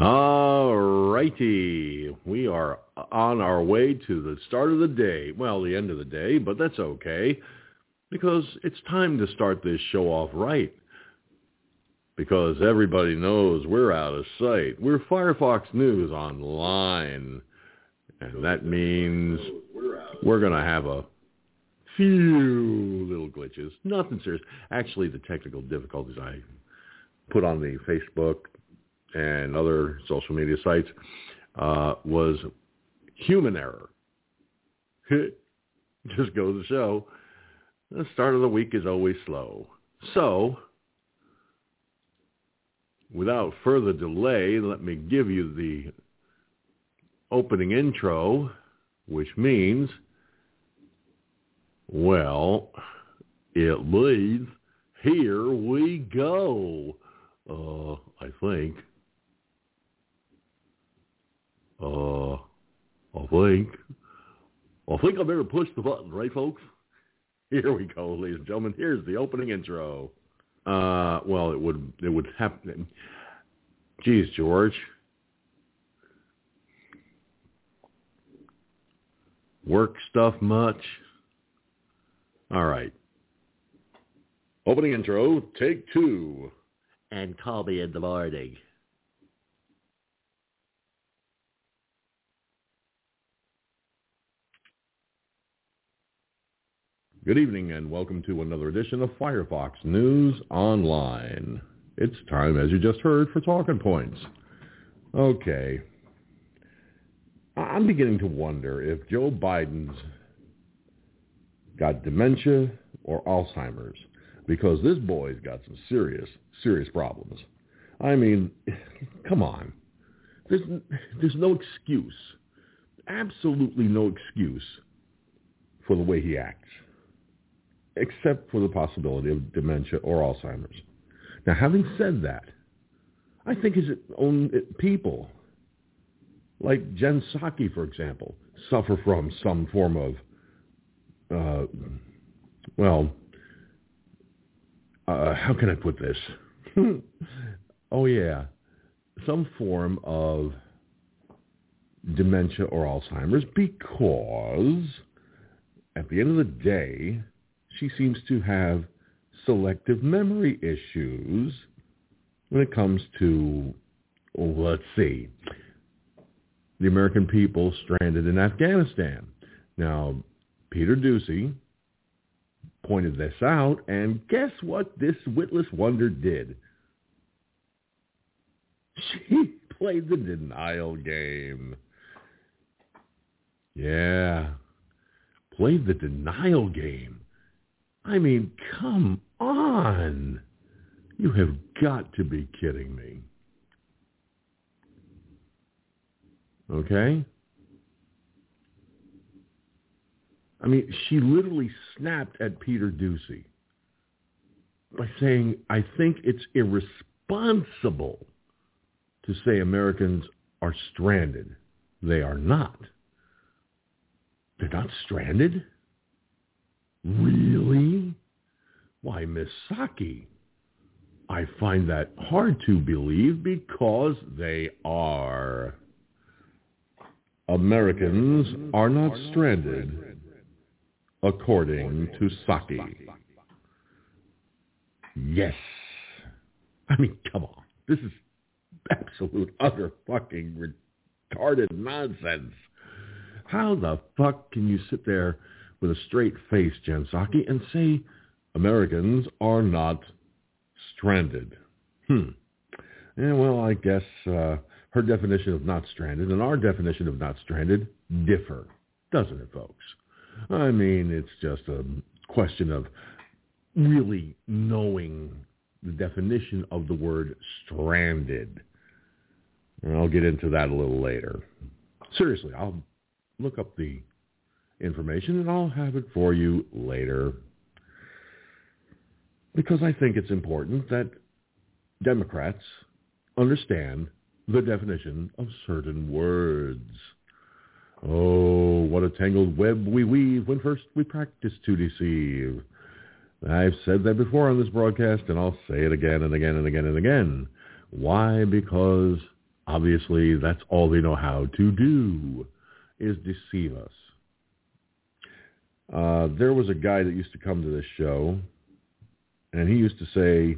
All righty. We are on our way to the start of the day. Well, the end of the day, but that's okay, because it's time to start this show off right. Because everybody knows we're out of sight. We're Firefox News Online. And that means we're going to have a few little glitches. Nothing serious. Actually, the technical difficulties I put on the Facebook and other social media sites was human error. Just goes to show, the start of the week is always slow. So, without further delay, let me give you the opening intro, which means, well, it leads, here we go, I think I better push the button, right, folks? Here we go, ladies and gentlemen, here's the opening intro. Well, it would happen. Geez, George. Work stuff much? All right. Opening intro, take two. And call me in the morning. Good evening and welcome to another edition of Firefox News Online. It's time, as you just heard, for talking points. Okay. I'm beginning to wonder if Joe Biden's got dementia or Alzheimer's, because this boy's got some serious, serious problems. I mean, come on. There's no excuse, absolutely no excuse for the way he acts, except for the possibility of dementia or Alzheimer's. Now, having said that, I think his own people, like Jen Psaki, for example, suffer from some form of, how can I put this? Oh, yeah, some form of dementia or Alzheimer's, because at the end of the day, she seems to have selective memory issues when it comes to, let's see, the American people stranded in Afghanistan. Now, Peter Doocy pointed this out, and guess what this witless wonder did? She played the denial game. Yeah, played the denial game. I mean, come on. You have got to be kidding me. Okay? I mean, she literally snapped at Peter Doocy by saying, I think it's irresponsible to say Americans are stranded. They are not. They're not stranded? Really? Why, Miss Psaki, I find that hard to believe, because they are. Americans are not stranded, according to Psaki. Yes. I mean, come on. This is absolute, utter fucking retarded nonsense. How the fuck can you sit there with a straight face, Jen Psaki, and say Americans are not stranded? Yeah, well, I guess her definition of not stranded and our definition of not stranded differ, doesn't it, folks? I mean, it's just a question of really knowing the definition of the word stranded. And I'll get into that a little later. Seriously, I'll look up the information and I'll have it for you later. Because I think it's important that Democrats understand the definition of certain words. Oh, what a tangled web we weave when first we practice to deceive. I've said that before on this broadcast, and I'll say it again and again and again and again. Why? Because obviously that's all they know how to do, is deceive us. There was a guy that used to come to this show, and he used to say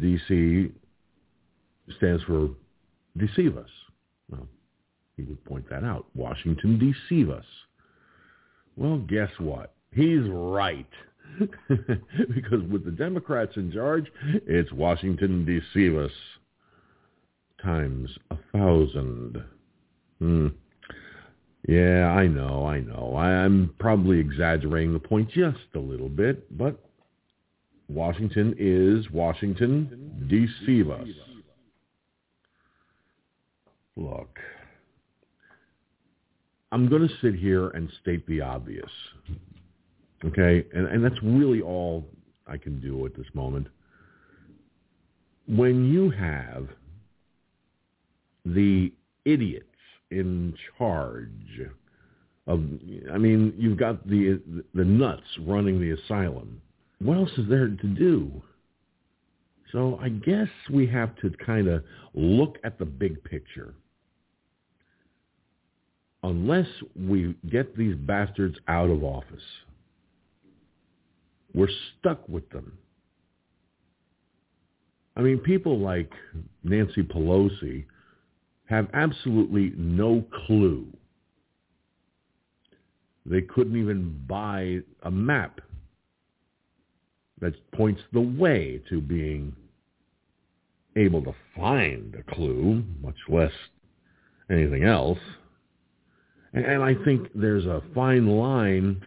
DC stands for deceive us. Well, he would point that out. Washington, deceive us. Well, guess what? He's right. Because with the Democrats in charge, it's Washington, deceive us times 1,000. Yeah, I know. I'm probably exaggerating the point just a little bit, but Washington is Washington, deceive us. Look, I'm going to sit here and state the obvious, okay? And that's really all I can do at this moment. When you have the idiots in charge of, I mean, you've got the nuts running the asylum. What else is there to do? So I guess we have to kind of look at the big picture. Unless we get these bastards out of office, we're stuck with them. I mean, people like Nancy Pelosi have absolutely no clue. They couldn't even buy a map that points the way to being able to find a clue, much less anything else. And I think there's a fine line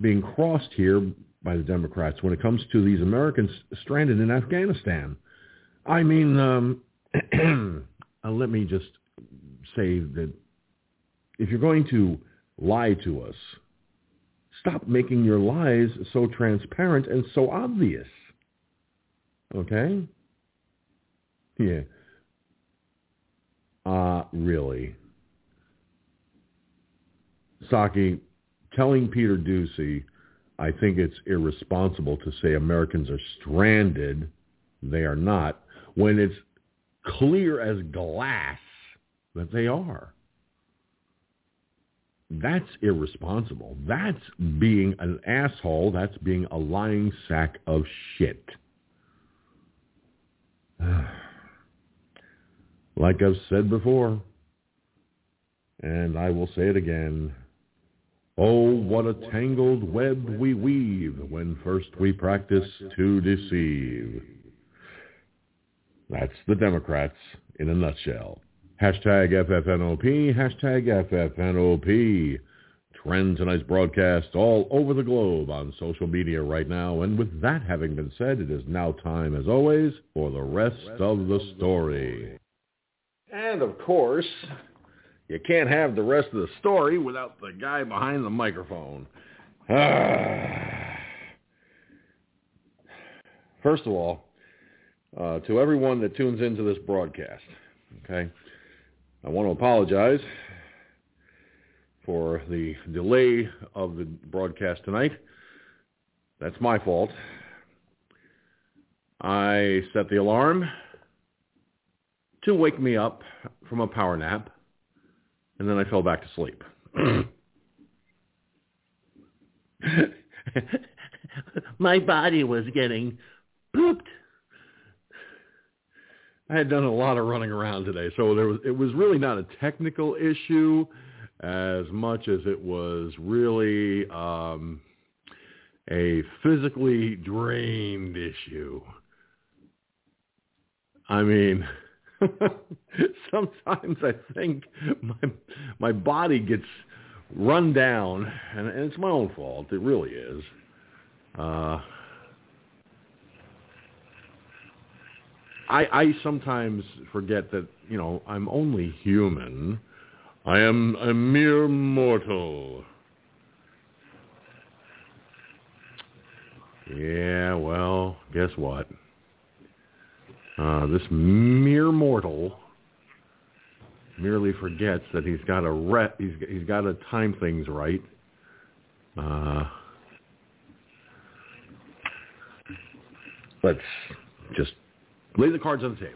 being crossed here by the Democrats when it comes to these Americans stranded in Afghanistan. I mean, let me just say that if you're going to lie to us, stop making your lies so transparent and so obvious. Okay? Yeah. Really. Psaki, telling Peter Doocy, I think it's irresponsible to say Americans are stranded. They are not. When it's clear as glass that they are. That's irresponsible. That's being an asshole. That's being a lying sack of shit. Like I've said before, and I will say it again, oh, what a tangled web we weave when first we practice to deceive. That's the Democrats in a nutshell. #FFNOP, #FFNOP. Trend tonight's broadcast all over the globe on social media right now. And with that having been said, it is now time, as always, for the rest of the story. And, of course, you can't have the rest of the story without the guy behind the microphone. First of all, to everyone that tunes into this broadcast, okay? I want to apologize for the delay of the broadcast tonight. That's my fault. I set the alarm to wake me up from a power nap, and then I fell back to sleep. My body was getting pooped. I had done a lot of running around today, so it was really not a technical issue as much as it was really a physically drained issue. I mean, sometimes I think my body gets run down, and it's my own fault. It really is. I sometimes forget that, you know, I'm only human. I am a mere mortal. Yeah, well, guess what? This mere mortal merely forgets that he's got to he's got to time things right. Let's just lay the cards on the table.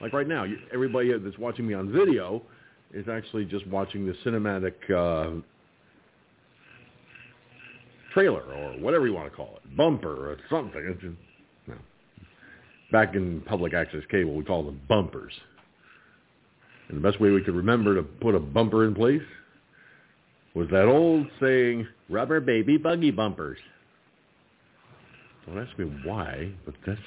Like right now, everybody that's watching me on video is actually just watching the cinematic trailer or whatever you want to call it, bumper or something. It's just, no. Back in public access cable, we call them bumpers. And the best way we could remember to put a bumper in place was that old saying, rubber baby buggy bumpers. Don't ask me why, but that's...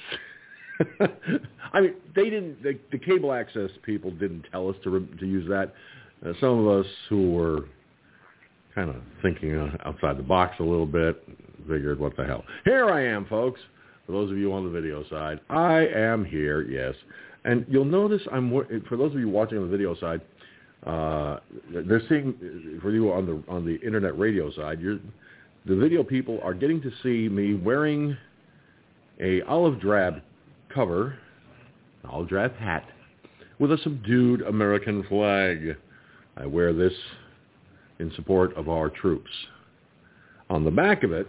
I mean, they didn't... The cable access people didn't tell us to use that. Some of us who were kind of thinking outside the box a little bit figured, what the hell. Here I am, folks. For those of you on the video side, I am here, yes. And you'll notice for those of you watching on the video side, they're seeing, for you on the internet radio side, the video people are getting to see me wearing a olive drab cover, an olive drab hat, with a subdued American flag. I wear this in support of our troops. On the back of it,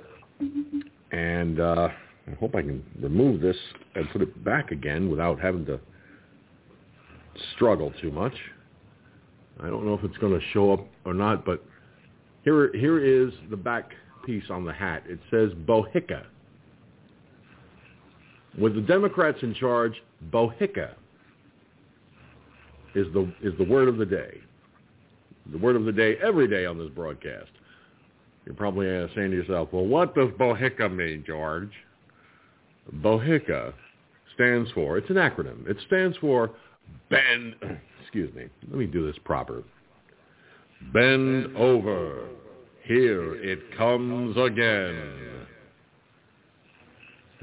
and I hope I can remove this and put it back again without having to struggle too much. I don't know if it's going to show up or not, but here is the back piece on the hat. It says Bohica. With the Democrats in charge, Bohica is the word of the day. The word of the day every day on this broadcast. You're probably saying to yourself, well, what does Bohica mean, George? Bohica stands for, it's an acronym. It stands for excuse me. Let me do this proper. Bend over. Here it comes again.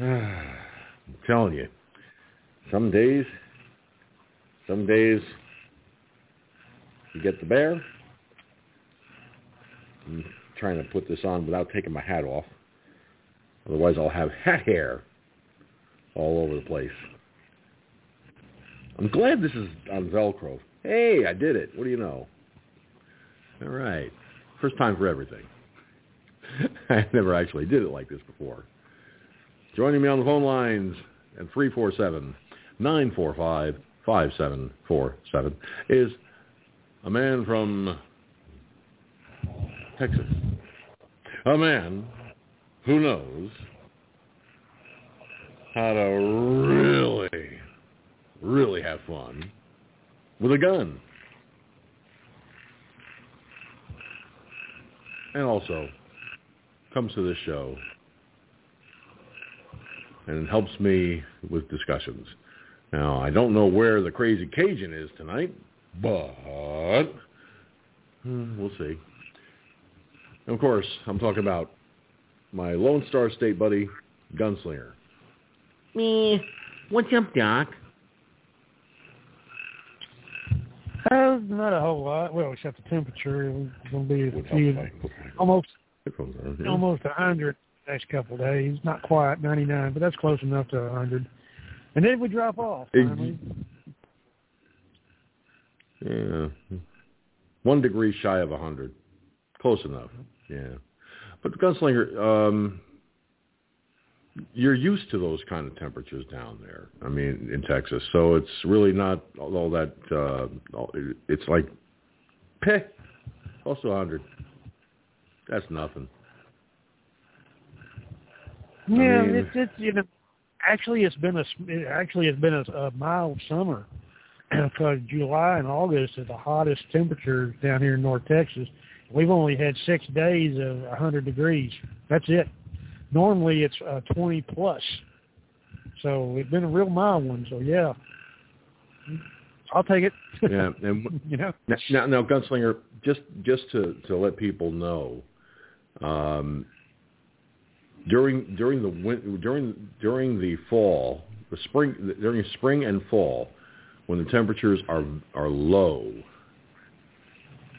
I'm telling you, some days you get the bear. I'm trying to put this on without taking my hat off. Otherwise, I'll have hat hair all over the place. I'm glad this is on Velcro. Hey, I did it. What do you know? All right. First time for everything. I never actually did it like this before. Joining me on the phone lines at 347-945-5747 is a man from Texas. A man who knows how to really have fun with a gun. And also comes to this show and helps me with discussions. Now, I don't know where the crazy Cajun is tonight, but we'll see. And of course, I'm talking about my Lone Star State buddy, Gunslinger. Me, what's up, Doc? Not a whole lot. Well, except the temperature. It's going to be almost 100 the next couple of days. Not quite 99, but that's close enough to 100. And then we drop off, finally. Yeah. 1 degree shy of 100. Close enough, yeah. But Gunslinger, you're used to those kind of temperatures down there, I mean, in Texas. So it's really not all that, it's like, peh, also 100. That's nothing. Yeah, I mean, it's you know, actually it's been a mild summer. Because July and August are the hottest temperatures down here in North Texas. We've only had 6 days of 100 degrees. That's it. Normally it's 20 plus, so it's been a real mild one. So yeah, I'll take it. Yeah, and you know. Now, Gunslinger, just to let people know, during the fall, during spring and fall, when the temperatures are low,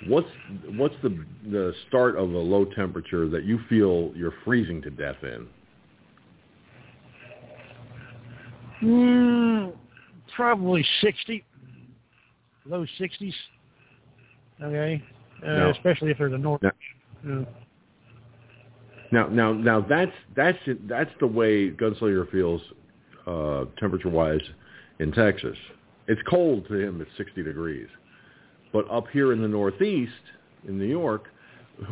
what's the start of a low temperature that you feel you're freezing to death in? Probably 60, low 60s. Okay, no. Especially if they're the north. No. Yeah. Now that's the way Gunslinger feels temperature-wise in Texas. It's cold to him at 60 degrees, but up here in the Northeast, in New York,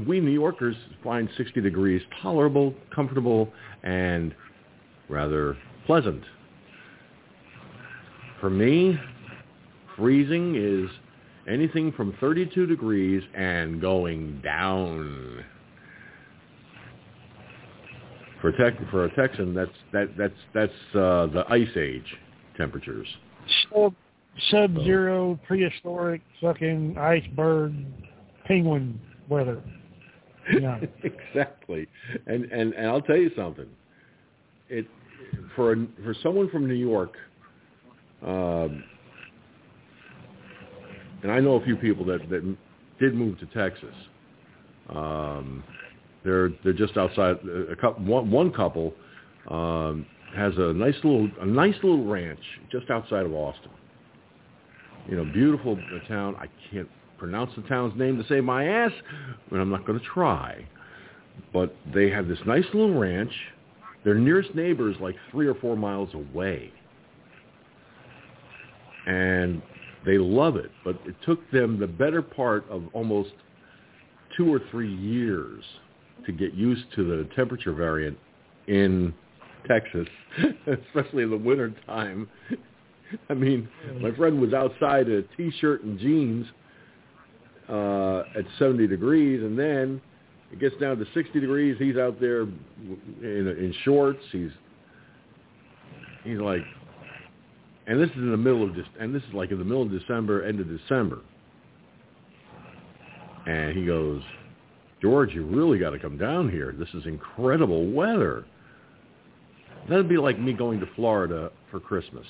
we New Yorkers find 60 degrees tolerable, comfortable, and rather pleasant. For me, freezing is anything from 32 degrees and going down. For a Texan, that's the Ice Age temperatures. Sub-zero, prehistoric, fucking iceberg, penguin weather. Yeah. Exactly, and I'll tell you something. It for someone from New York, and I know a few people that did move to Texas. They're just outside. One couple has a nice little ranch just outside of Austin. You know, beautiful town. I can't pronounce the town's name to save my ass, but I'm not going to try. But they have this nice little ranch. Their nearest neighbor is like 3 or 4 miles away, and they love it. But it took them the better part of almost 2 or 3 years to get used to the temperature variant in Texas, especially in the winter time. I mean, my friend was outside in a t-shirt and jeans at 70 degrees, and then it gets down to 60 degrees. He's out there in shorts. He's like, and this is in the middle of December, end of December. And he goes, George, you really got to come down here. This is incredible weather. That'd be like me going to Florida for Christmas.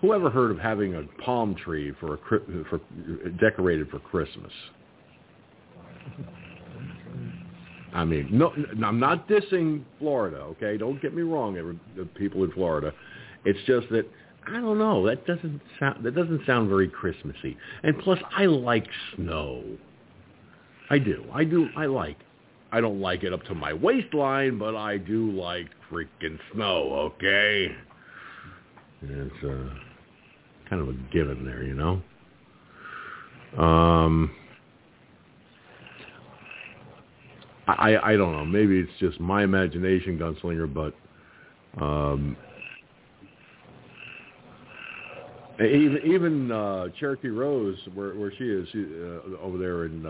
Whoever heard of having a palm tree for decorated for Christmas? I mean, no, I'm not dissing Florida. Okay, don't get me wrong, the people in Florida. It's just that I don't know. That doesn't sound very Christmassy. And plus, I like snow. I do. I don't like it up to my waistline, but I do like freaking snow, okay? And it's kind of a given there, you know? I don't know. Maybe it's just my imagination, Gunslinger, but even Cherokee Rose, where she is over there in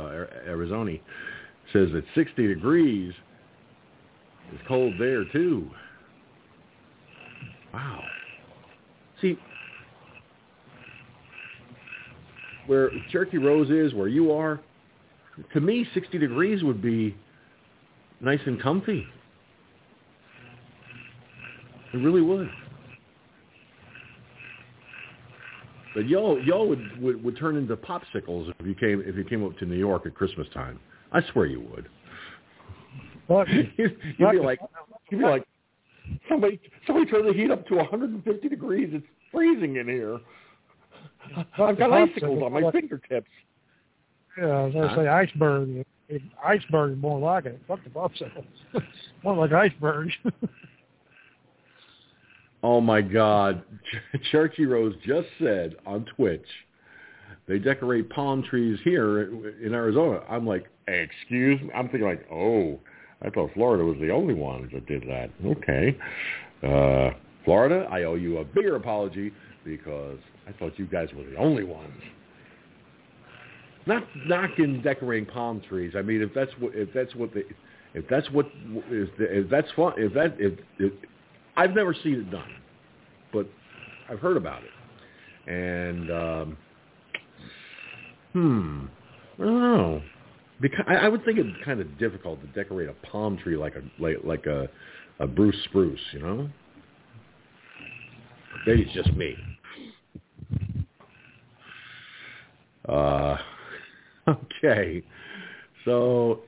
Arizona, says that 60 degrees is cold there too. Wow. See, where Cherokee Rose is, where you are, to me, 60 degrees would be nice and comfy. It really would. But y'all would turn into popsicles if you came up to New York at Christmas time. I swear you would. But, you'd be like, somebody turn the heat up to 150 degrees. It's freezing in here. I've got icicles on my fingertips. Yeah, I was gonna say iceberg. Iceberg is more like it. Fuck the popsicles. More like iceberg. Oh, my God. Cherokee Rose just said on Twitch, they decorate palm trees here in Arizona. I'm like, excuse me? I'm thinking like, oh, I thought Florida was the only one that did that. Okay. Florida, I owe you a bigger apology because I thought you guys were the only ones. Not knocking decorating palm trees. I mean, if that's fun, I've never seen it done, but I've heard about it. And, I don't know. Because I would think it's kind of difficult to decorate a palm tree like a spruce, you know? Maybe it's just me. Okay. So,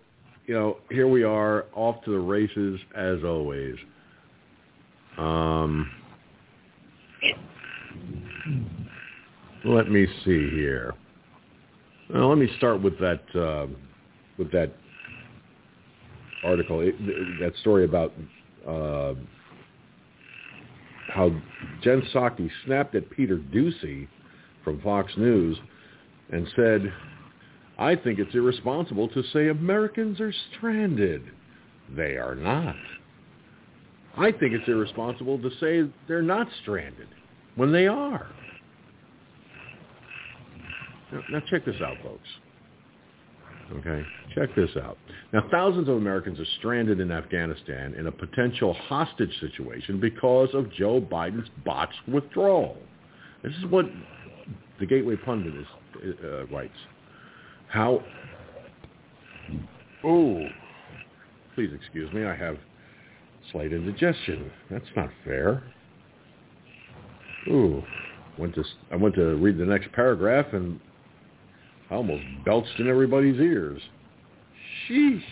you know, here we are, off to the races as always. Let me see here. Well, let me start with that article, that story about how Jen Psaki snapped at Peter Doocy from Fox News and said, "I think it's irresponsible to say Americans are stranded. They are not. I think it's irresponsible to say they're not stranded when they are." Now check this out, folks. Okay, check this out. Now, thousands of Americans are stranded in Afghanistan in a potential hostage situation because of Joe Biden's botched withdrawal. This is what the Gateway Pundit is, writes. How... Oh, please excuse me. I have slight indigestion. That's not fair. Ooh, I went to read the next paragraph and I almost belched in everybody's ears. Sheesh.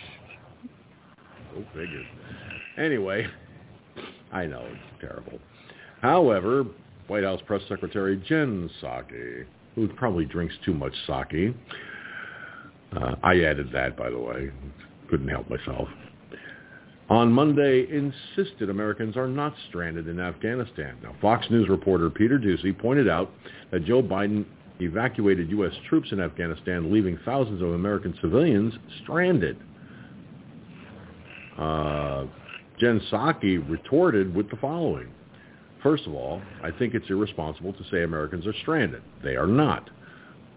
Go figure. Anyway, I know, it's terrible. However, White House Press Secretary Jen Psaki, who probably drinks too much sake, I added that, by the way. Couldn't help myself. On Monday, insisted Americans are not stranded in Afghanistan. Now, Fox News reporter Peter Doocy pointed out that Joe Biden evacuated U.S. troops in Afghanistan, leaving thousands of American civilians stranded. Jen Psaki retorted with the following. "First of all, I think it's irresponsible to say Americans are stranded. They are not.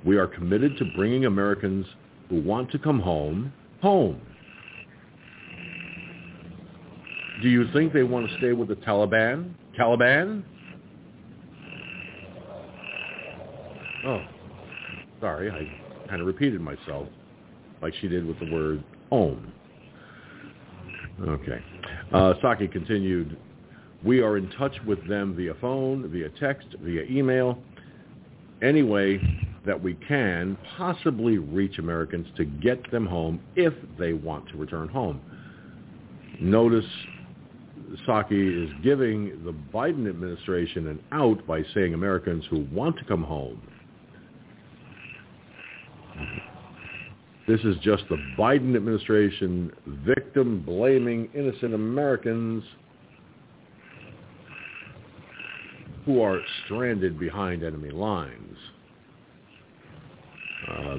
We are committed to bringing Americans who want to come home, home. Do you think they want to stay with the Taliban? Taliban?" Oh, sorry, I kind of repeated myself like she did with the word home. Okay. Psaki continued, "We are in touch with them via phone, via text, via email, any way that we can possibly reach Americans to get them home if they want to return home." Notice Psaki is giving the Biden administration an out by saying Americans who want to come home. This is just the Biden administration victim-blaming innocent Americans who are stranded behind enemy lines.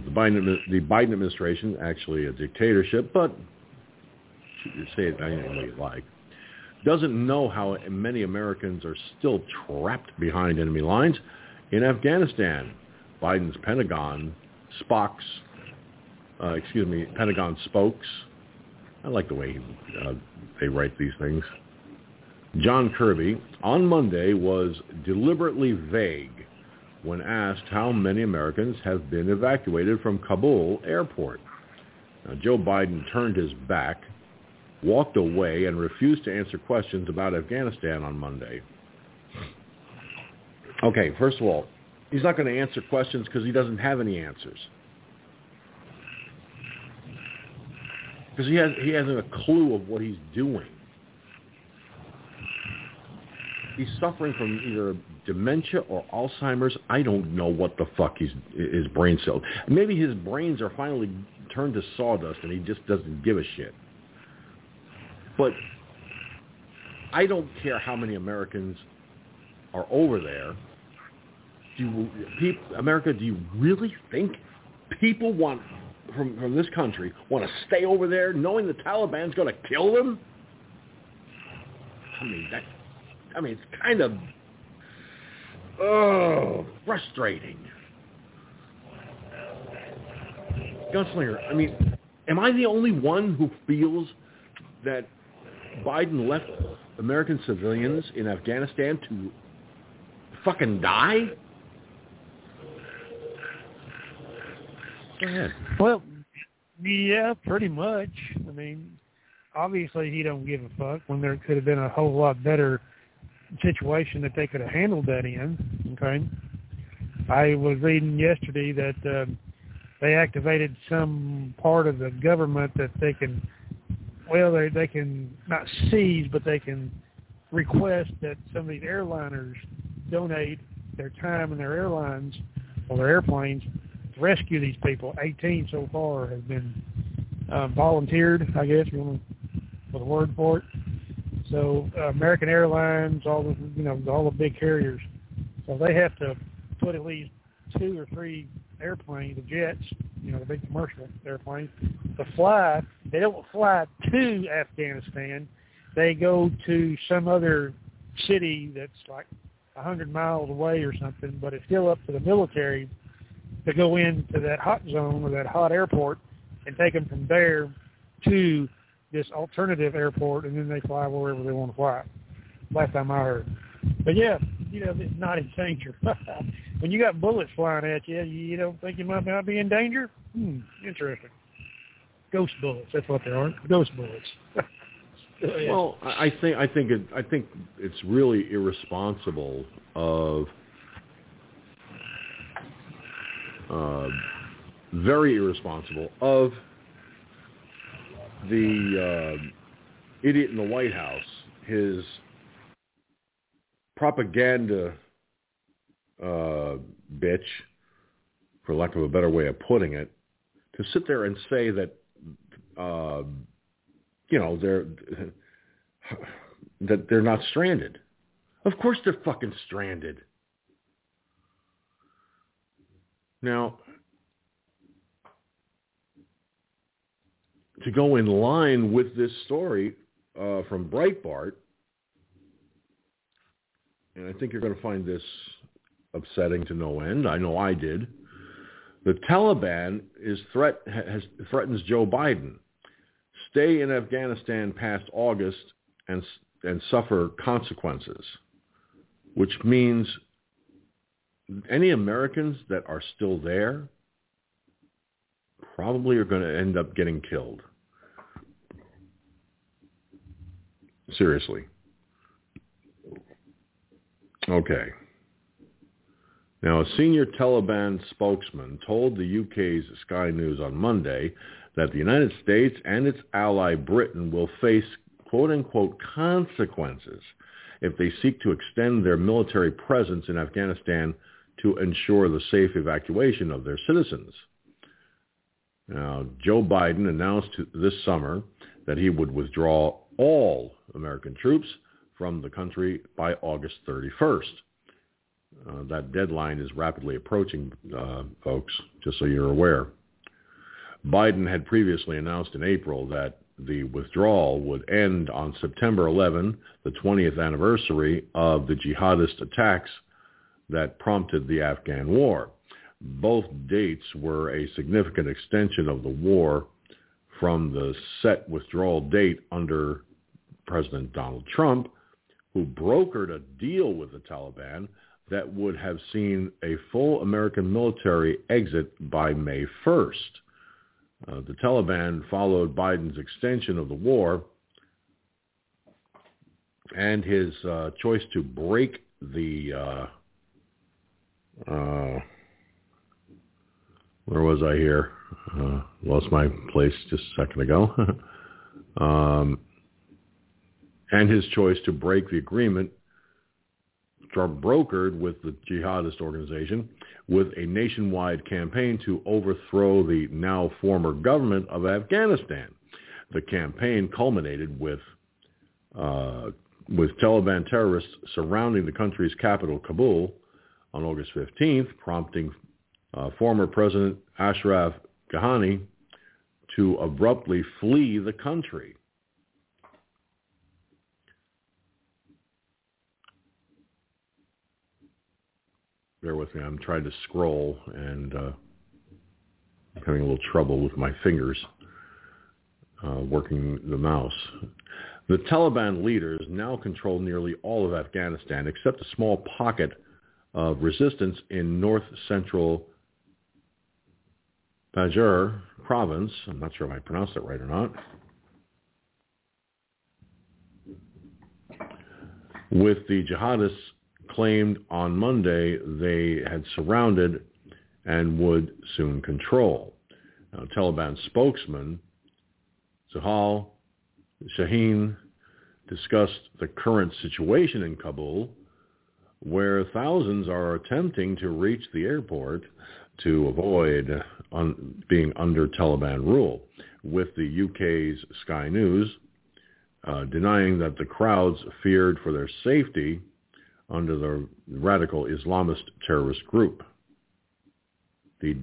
The Biden administration, actually a dictatorship, but say it any way you like, doesn't know how many Americans are still trapped behind enemy lines in Afghanistan. Biden's Pentagon spokes. Pentagon spokes. I like the way they write these things. John Kirby, on Monday, was deliberately vague when asked how many Americans have been evacuated from Kabul airport. Now, Joe Biden turned his back, walked away, and refused to answer questions about Afghanistan on Monday. Okay, first of all, he's not going to answer questions because he doesn't have any answers. Because he hasn't a clue of what he's doing. He's suffering from either dementia or Alzheimer's. I don't know what the fuck his brain cells. Maybe his brains are finally turned to sawdust and he just doesn't give a shit. But I don't care how many Americans are over there. Do you really think people want... From this country want to stay over there knowing the Taliban's going to kill them? I mean, it's kind of frustrating. Gunslinger, I mean, am I the only one who feels that Biden left American civilians in Afghanistan to fucking die? Go ahead. Well, yeah, pretty much. I mean, obviously he don't give a fuck when there could have been a whole lot better situation that they could have handled that in, okay? I was reading yesterday that they activated some part of the government that they can, well, they can not seize, but they can request that some of these airliners donate their time and their airlines or their airplanes to rescue these people. 18 so far have been volunteered, I guess, you want to put a word for it. So American Airlines, all the, you know, all the big carriers. So they have to put at least 2 or 3 airplanes, the jets, you know, the big commercial airplanes, to fly. They don't fly to Afghanistan. They go to some other city that's like 100 miles away or something, but it's still up to the military to go into that hot zone or that hot airport and take them from there to this alternative airport, and then they fly wherever they want to fly. Last time I heard. But yeah, you know, it's not in danger. When you got bullets flying at you, you don't think you might not be in danger? Interesting. Ghost bullets, that's what they are. Ghost bullets. Yeah. Well, I think it's really irresponsible of very irresponsible of the idiot in the White House, his propaganda bitch, for lack of a better way of putting it, to sit there and say that you know, they're not stranded. Of course they're fucking stranded. Now, to go in line with this story from Breitbart, and I think you're going to find this upsetting to no end. I know I did. The Taliban threatens Joe Biden. Stay in Afghanistan past August and suffer consequences, which means any Americans that are still there probably are going to end up getting killed. Seriously. Okay. Now, a senior Taliban spokesman told the UK's Sky News on Monday that the United States and its ally Britain will face, quote-unquote, consequences if they seek to extend their military presence in Afghanistan to ensure the safe evacuation of their citizens. Now, Joe Biden announced this summer that he would withdraw all American troops from the country by August 31st. That deadline is rapidly approaching, folks, just so you're aware. Biden had previously announced in April that the withdrawal would end on September 11, the 20th anniversary of the jihadist attacks that prompted the Afghan war. Both dates were a significant extension of the war from the set withdrawal date under President Donald Trump, who brokered a deal with the Taliban that would have seen a full American military exit by May 1st. The Taliban followed Biden's extension of the war and his choice to break the... where was I here? Lost my place just a second ago. And his choice to break the agreement Trump brokered with the jihadist organization with a nationwide campaign to overthrow the now former government of Afghanistan. The campaign culminated with Taliban terrorists surrounding the country's capital, Kabul, on August 15th, prompting former President Ashraf Ghani to abruptly flee the country. Bear with me, I'm trying to scroll and I'm having a little trouble with my fingers working the mouse. The Taliban leaders now control nearly all of Afghanistan except a small pocket of resistance in north-central Pajir province. I'm not sure if I pronounced that right or not. with the jihadists claimed on Monday they had surrounded and would soon control. Now, Taliban spokesman Zahal Shaheen discussed the current situation in Kabul, where thousands are attempting to reach the airport to avoid being under Taliban rule, with the UK's Sky News denying that the crowds feared for their safety under the radical Islamist terrorist group. The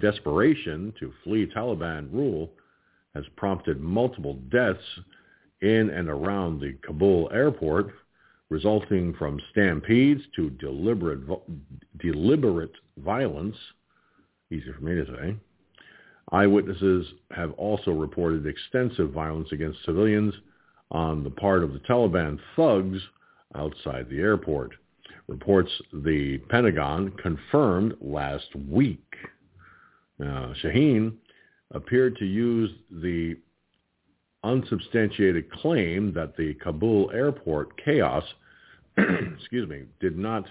desperation to flee Taliban rule has prompted multiple deaths in and around the Kabul airport, resulting from stampedes to deliberate violence. Easy for me to say. Eyewitnesses have also reported extensive violence against civilians on the part of the Taliban thugs outside the airport, reports the Pentagon confirmed last week. Shaheen appeared to use the unsubstantiated claim that the Kabul airport chaos did not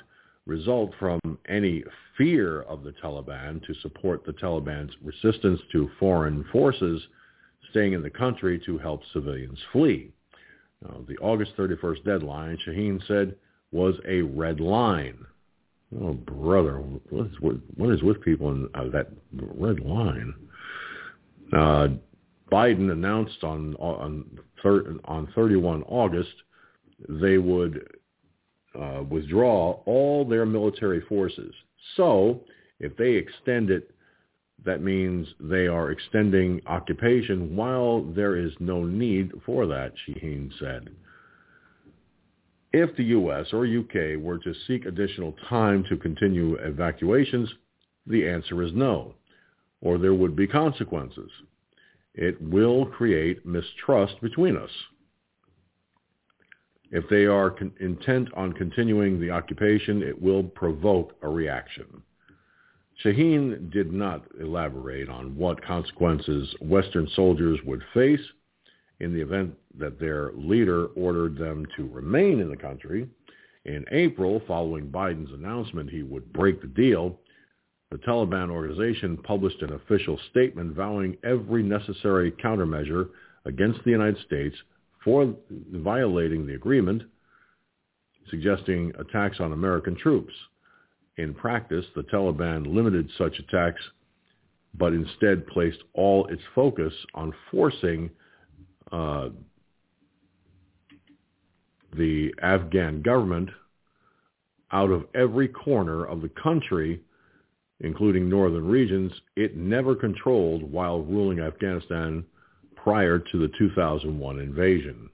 result from any fear of the Taliban to support the Taliban's resistance to foreign forces staying in the country to help civilians flee. Now, the August 31st deadline, Shaheen said, was a red line. Oh, brother, what is with people in that red line? Biden announced on 31 August they would withdraw all their military forces. So if they extend it, that means they are extending occupation while there is no need for that, Shaheen said. If the U.S. or U.K. were to seek additional time to continue evacuations, the answer is no, or there would be consequences. It will create mistrust between us. If they are intent on continuing the occupation, it will provoke a reaction. Shaheen did not elaborate on what consequences Western soldiers would face in the event that their leader ordered them to remain in the country. In April, following Biden's announcement he would break the deal, the Taliban organization published an official statement vowing every necessary countermeasure against the United States for violating the agreement, suggesting attacks on American troops. In practice, the Taliban limited such attacks, but instead placed all its focus on forcing the Afghan government out of every corner of the country, including northern regions it never controlled while ruling Afghanistan prior to the 2001 invasion.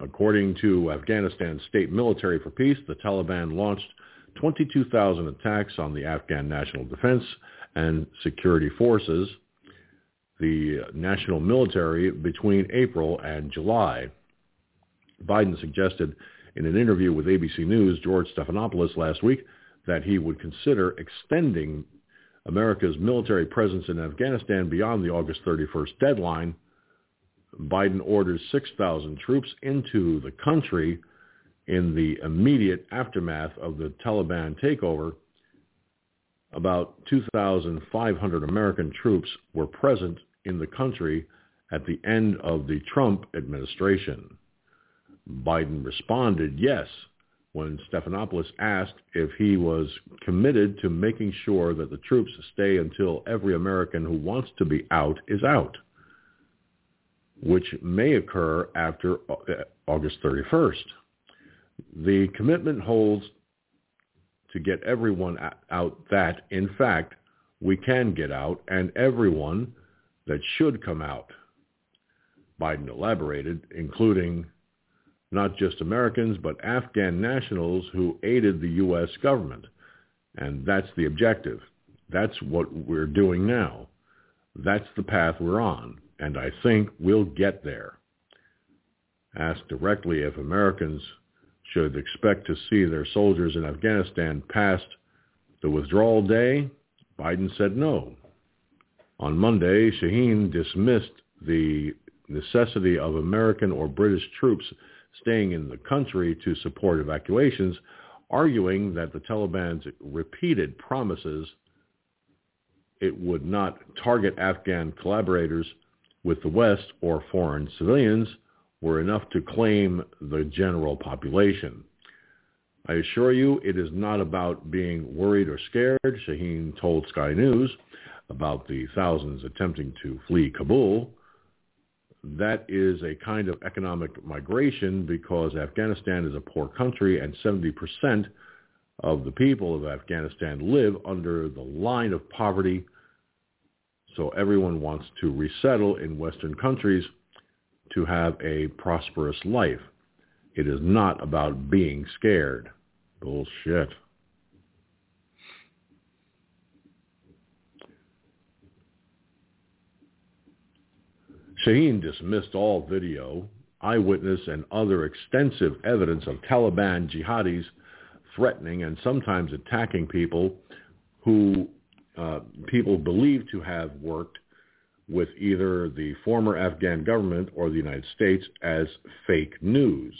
According to Afghanistan's State Military for Peace, the Taliban launched 22,000 attacks on the Afghan National Defense and Security Forces, the national military, between April and July. Biden suggested in an interview with ABC News, George Stephanopoulos last week, that he would consider extending America's military presence in Afghanistan beyond the August 31st deadline. Biden orders 6,000 troops into the country in the immediate aftermath of the Taliban takeover. About 2,500 American troops were present in the country at the end of the Trump administration. Biden responded yes when Stephanopoulos asked if he was committed to making sure that the troops stay until every American who wants to be out is out, which may occur after August 31st. The commitment holds to get everyone out that, in fact, we can get out, and everyone that should come out, Biden elaborated, including not just Americans, but Afghan nationals who aided the U.S. government. And that's the objective. That's what we're doing now. That's the path we're on. And I think we'll get there. Asked directly if Americans should expect to see their soldiers in Afghanistan past the withdrawal day, Biden said no. On Monday, Shaheen dismissed the necessity of American or British troops staying in the country to support evacuations, arguing that the Taliban's repeated promises it would not target Afghan collaborators with the West or foreign civilians were enough to claim the general population. I assure you it is not about being worried or scared, Shaheen told Sky News about the thousands attempting to flee Kabul. That is a kind of economic migration because Afghanistan is a poor country and 70% of the people of Afghanistan live under the line of poverty. So everyone wants to resettle in Western countries to have a prosperous life. It is not about being scared. Bullshit. Shaheen dismissed all video, eyewitness, and other extensive evidence of Taliban jihadis threatening and sometimes attacking people who people believed to have worked with either the former Afghan government or the United States as fake news.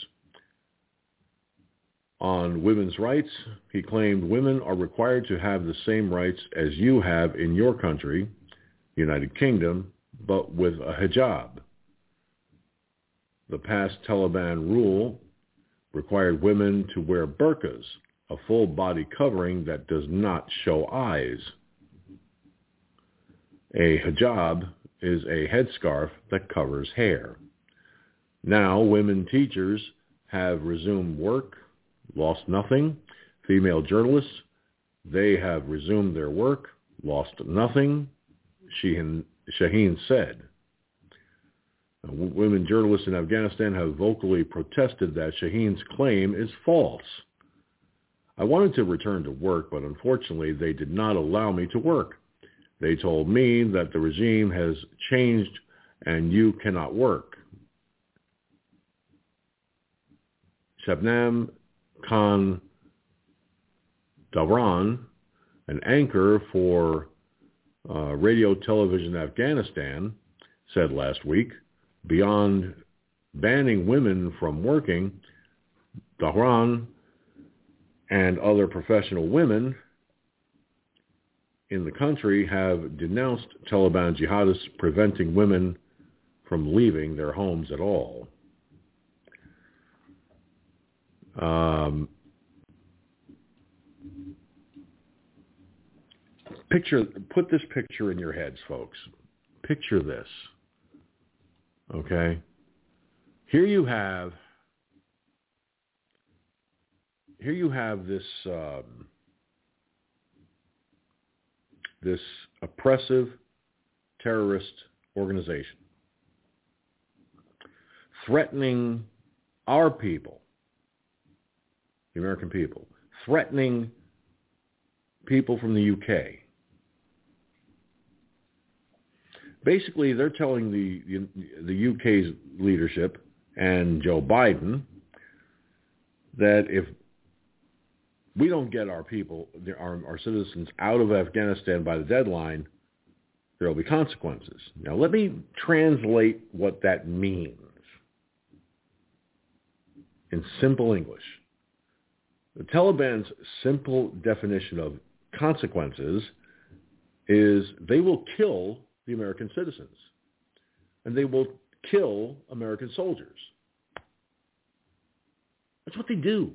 On women's rights, he claimed women are required to have the same rights as you have in your country, the United Kingdom, but with a hijab. The past Taliban rule required women to wear burqas, a full-body covering that does not show eyes. A hijab is a headscarf that covers hair. Now, women teachers have resumed work, lost nothing. Female journalists, they have resumed their work, lost nothing, Shaheen said. Women journalists in Afghanistan have vocally protested that Shaheen's claim is false. I wanted to return to work, but unfortunately they did not allow me to work. They told me that the regime has changed and you cannot work. Shabnam Khan Davran, an anchor for Radio Television Afghanistan, said last week, beyond banning women from working, Davran and other professional women in the country have denounced Taliban jihadists preventing women from leaving their homes at all. Put this picture in your heads, folks. Picture this, okay? Here you have this this oppressive terrorist organization threatening our people, the American people, threatening people from the UK. Basically, they're telling the UK's leadership and Joe Biden that if we don't get our people, our citizens, out of Afghanistan by the deadline, there will be consequences. Now, let me translate what that means in simple English. The Taliban's simple definition of consequences is they will kill the American citizens, and they will kill American soldiers. That's what they do.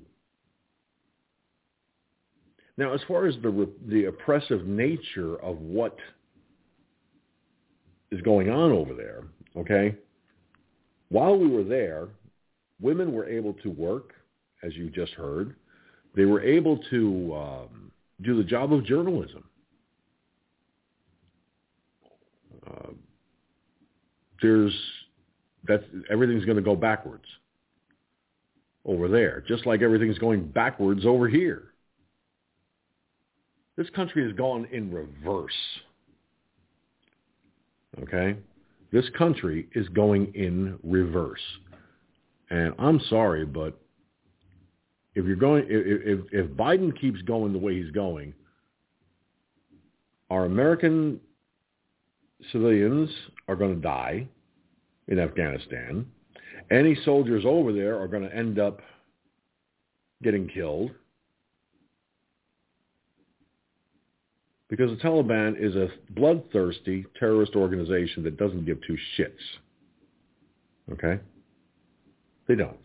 Now, as far as the oppressive nature of what is going on over there, okay, while we were there, women were able to work, as you just heard. They were able to do the job of journalism. Everything's going to go backwards over there, just like everything's going backwards over here. This country has gone in reverse. Okay? This country is going in reverse. And I'm sorry, but if Biden keeps going the way he's going, our American civilians are going to die. in Afghanistan. Any soldiers over there are going to end up getting killed because the Taliban is a bloodthirsty terrorist organization that doesn't give two shits. Okay? They don't.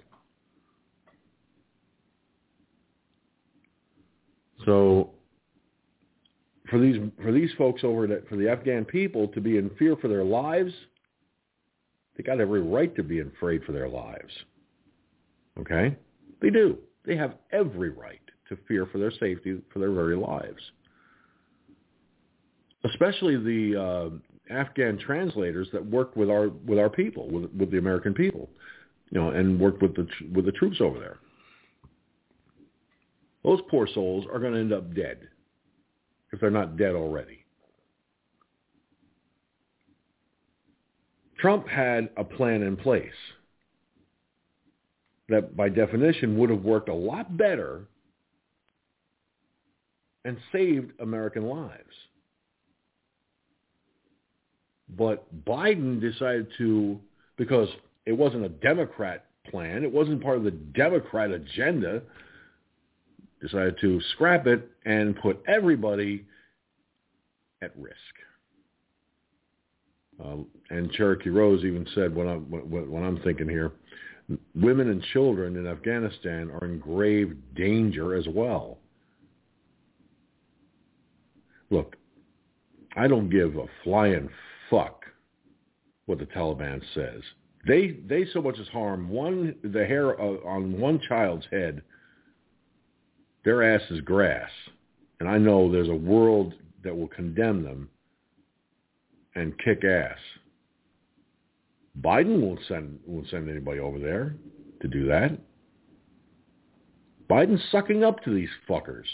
So for these folks over there, for the Afghan people to be in fear for their lives, they got every right to be afraid for their lives. Okay? They do. They have every right to fear for their safety, for their very lives. Especially the Afghan translators that worked with our people, with the American people, and worked with the troops over there. Those poor souls are going to end up dead, if they're not dead already. Trump had a plan in place that, by definition, would have worked a lot better and saved American lives. But Biden decided to, because it wasn't a Democrat plan, it wasn't part of the Democrat agenda, decided to scrap it and put everybody at risk. And Cherokee Rose even said, when I'm thinking here, women and children in Afghanistan are in grave danger as well. Look, I don't give a flying fuck what the Taliban says. They so much as harm the hair on one child's head, their ass is grass. And I know there's a world that will condemn them and kick ass. Biden won't send anybody over there to do that. Biden's sucking up to these fuckers.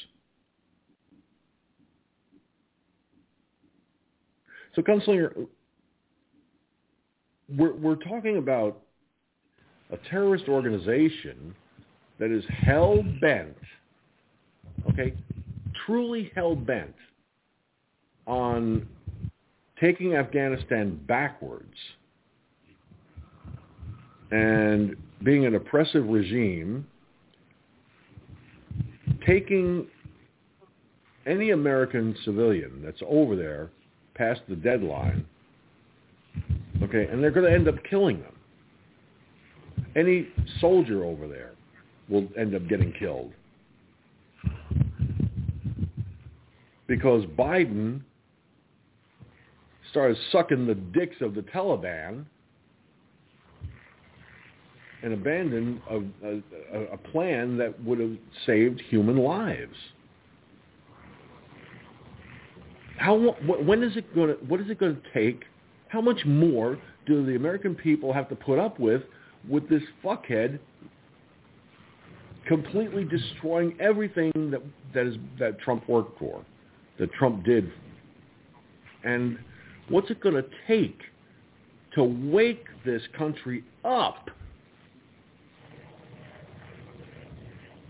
So Gunslinger, we're talking about a terrorist organization that is hell-bent, okay, truly hell-bent on taking Afghanistan backwards and being an oppressive regime, taking any American civilian that's over there past the deadline, okay, and they're going to end up killing them. Any soldier over there will end up getting killed because Biden started sucking the dicks of the Taliban and abandoned a plan that would have saved human lives. What is it going to take? How much more do the American people have to put up with this fuckhead completely destroying everything that Trump worked for, that Trump did? And what's it going to take to wake this country up?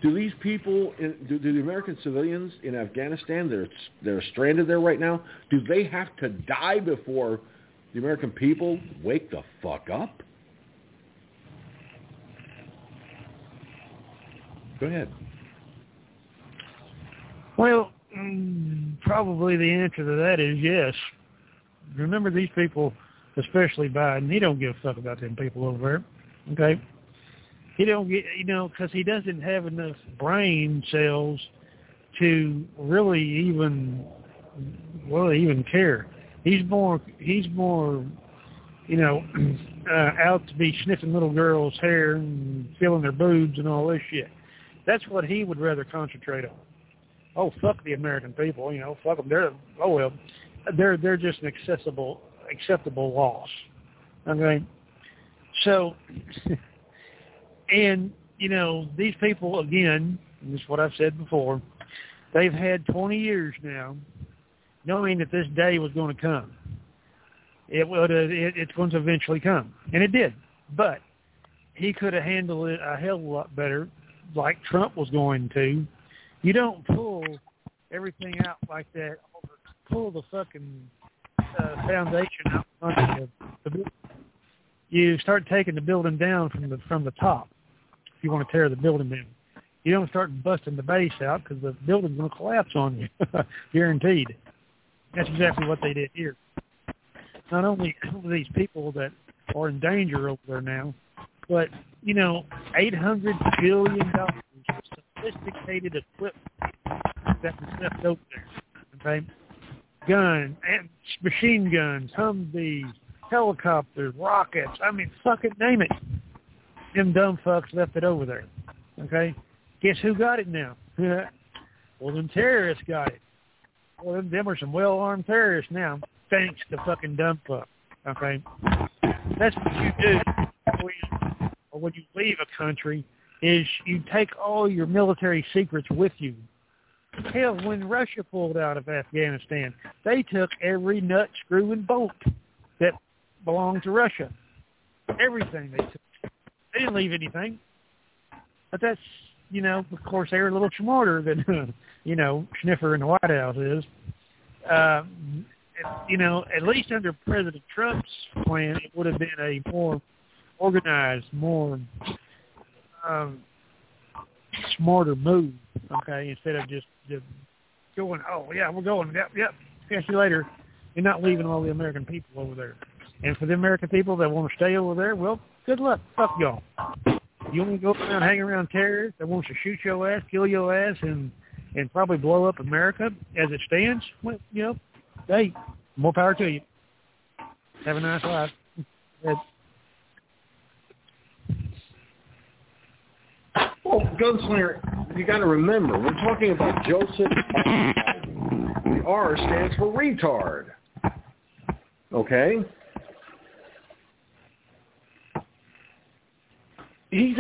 Do these people, do the American civilians in Afghanistan that are stranded there right now, do they have to die before the American people wake the fuck up? Go ahead. Well, probably the answer to that is yes. Remember, these people, especially Biden, he don't give a fuck about them people over there, okay? He don't get, because he doesn't have enough brain cells to really even care. He's more, out to be sniffing little girls' hair and feeling their boobs and all this shit. That's what he would rather concentrate on. Oh, fuck the American people, fuck them. They're just an acceptable loss. Okay? So, and, these people, again, and this is what I've said before, they've had 20 years now knowing that this day was going to come. It's going to eventually come. And it did. But he could have handled it a hell of a lot better, like Trump was going to. You don't pull everything out like that. Pull the fucking foundation out of the business. you start taking the building down from the top if you want to tear the building down. You don't start busting the base out because the building's going to collapse on you, guaranteed. That's exactly what they did here. Not only these people that are in danger over there now, but, you know, $800 billion of sophisticated equipment that was left over there, okay? Guns, machine guns, Humvees, helicopters, rockets, I mean, fuck it, name it. Them dumb fucks left it over there, okay? Guess who got it now? Well, them terrorists got it. Well, them are some well-armed terrorists now, thanks to fucking dumb fucks, okay? That's what you do when you leave a country, is you take all your military secrets with you. Hell, when Russia pulled out of Afghanistan, they took every nut, screw, and bolt that belonged to Russia. Everything they took. They didn't leave anything. But that's, you know, of course, they're a little smarter than, you know, Sniffer in the White House is. You know, at least under President Trump's plan, it would have been a more organized, more smarter move, okay, instead of just going, oh, yeah, we're going, yep, catch you later. You're not leaving all the American people over there. And for the American people that want to stay over there, well, good luck. Fuck y'all. You want to go around hanging around terrorists that wants to shoot your ass, kill your ass, and probably blow up America as it stands? Well, you know, hey, more power to you. Have a nice life. Well, Gunslinger, you got to remember, we're talking about Joseph Biden. The R stands for retard. Okay? He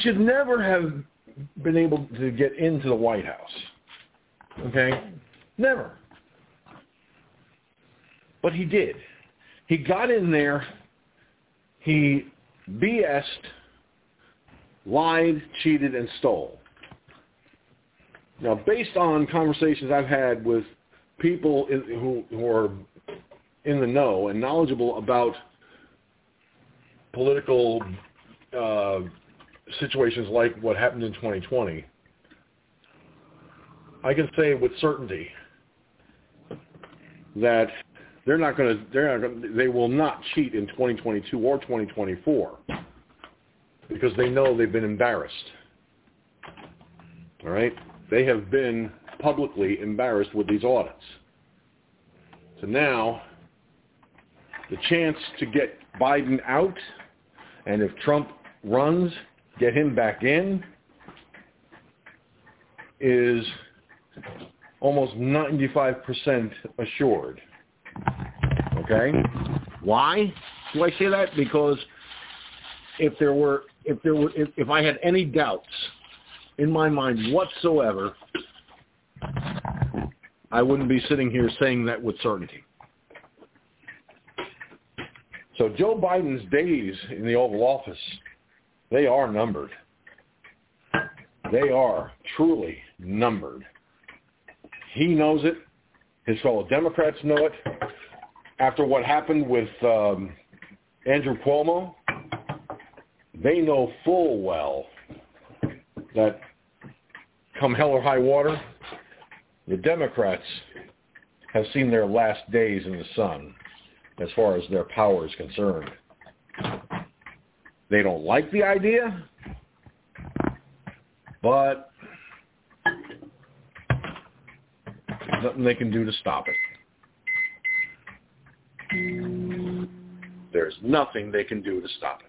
should never have been able to get into the White House. Okay? Never. But he did. He got in there. He BS'd. Lied, cheated, and stole. Now, based on conversations I've had with people who are in the know and knowledgeable about political situations like what happened in 2020, I can say with certainty that they will not cheat in 2022 or 2024. Because they know they've been embarrassed. All right? They have been publicly embarrassed with these audits. So now, the chance to get Biden out, and if Trump runs, get him back in, is almost 95% assured. Okay? Why do I say that? Because if I had any doubts in my mind whatsoever, I wouldn't be sitting here saying that with certainty. So Joe Biden's days in the Oval Office, they are numbered. They are truly numbered. He knows it. His fellow Democrats know it. After what happened with Andrew Cuomo, they know full well that come hell or high water, the Democrats have seen their last days in the sun as far as their power is concerned. They don't like the idea, but there's nothing they can do to stop it. There's nothing they can do to stop it.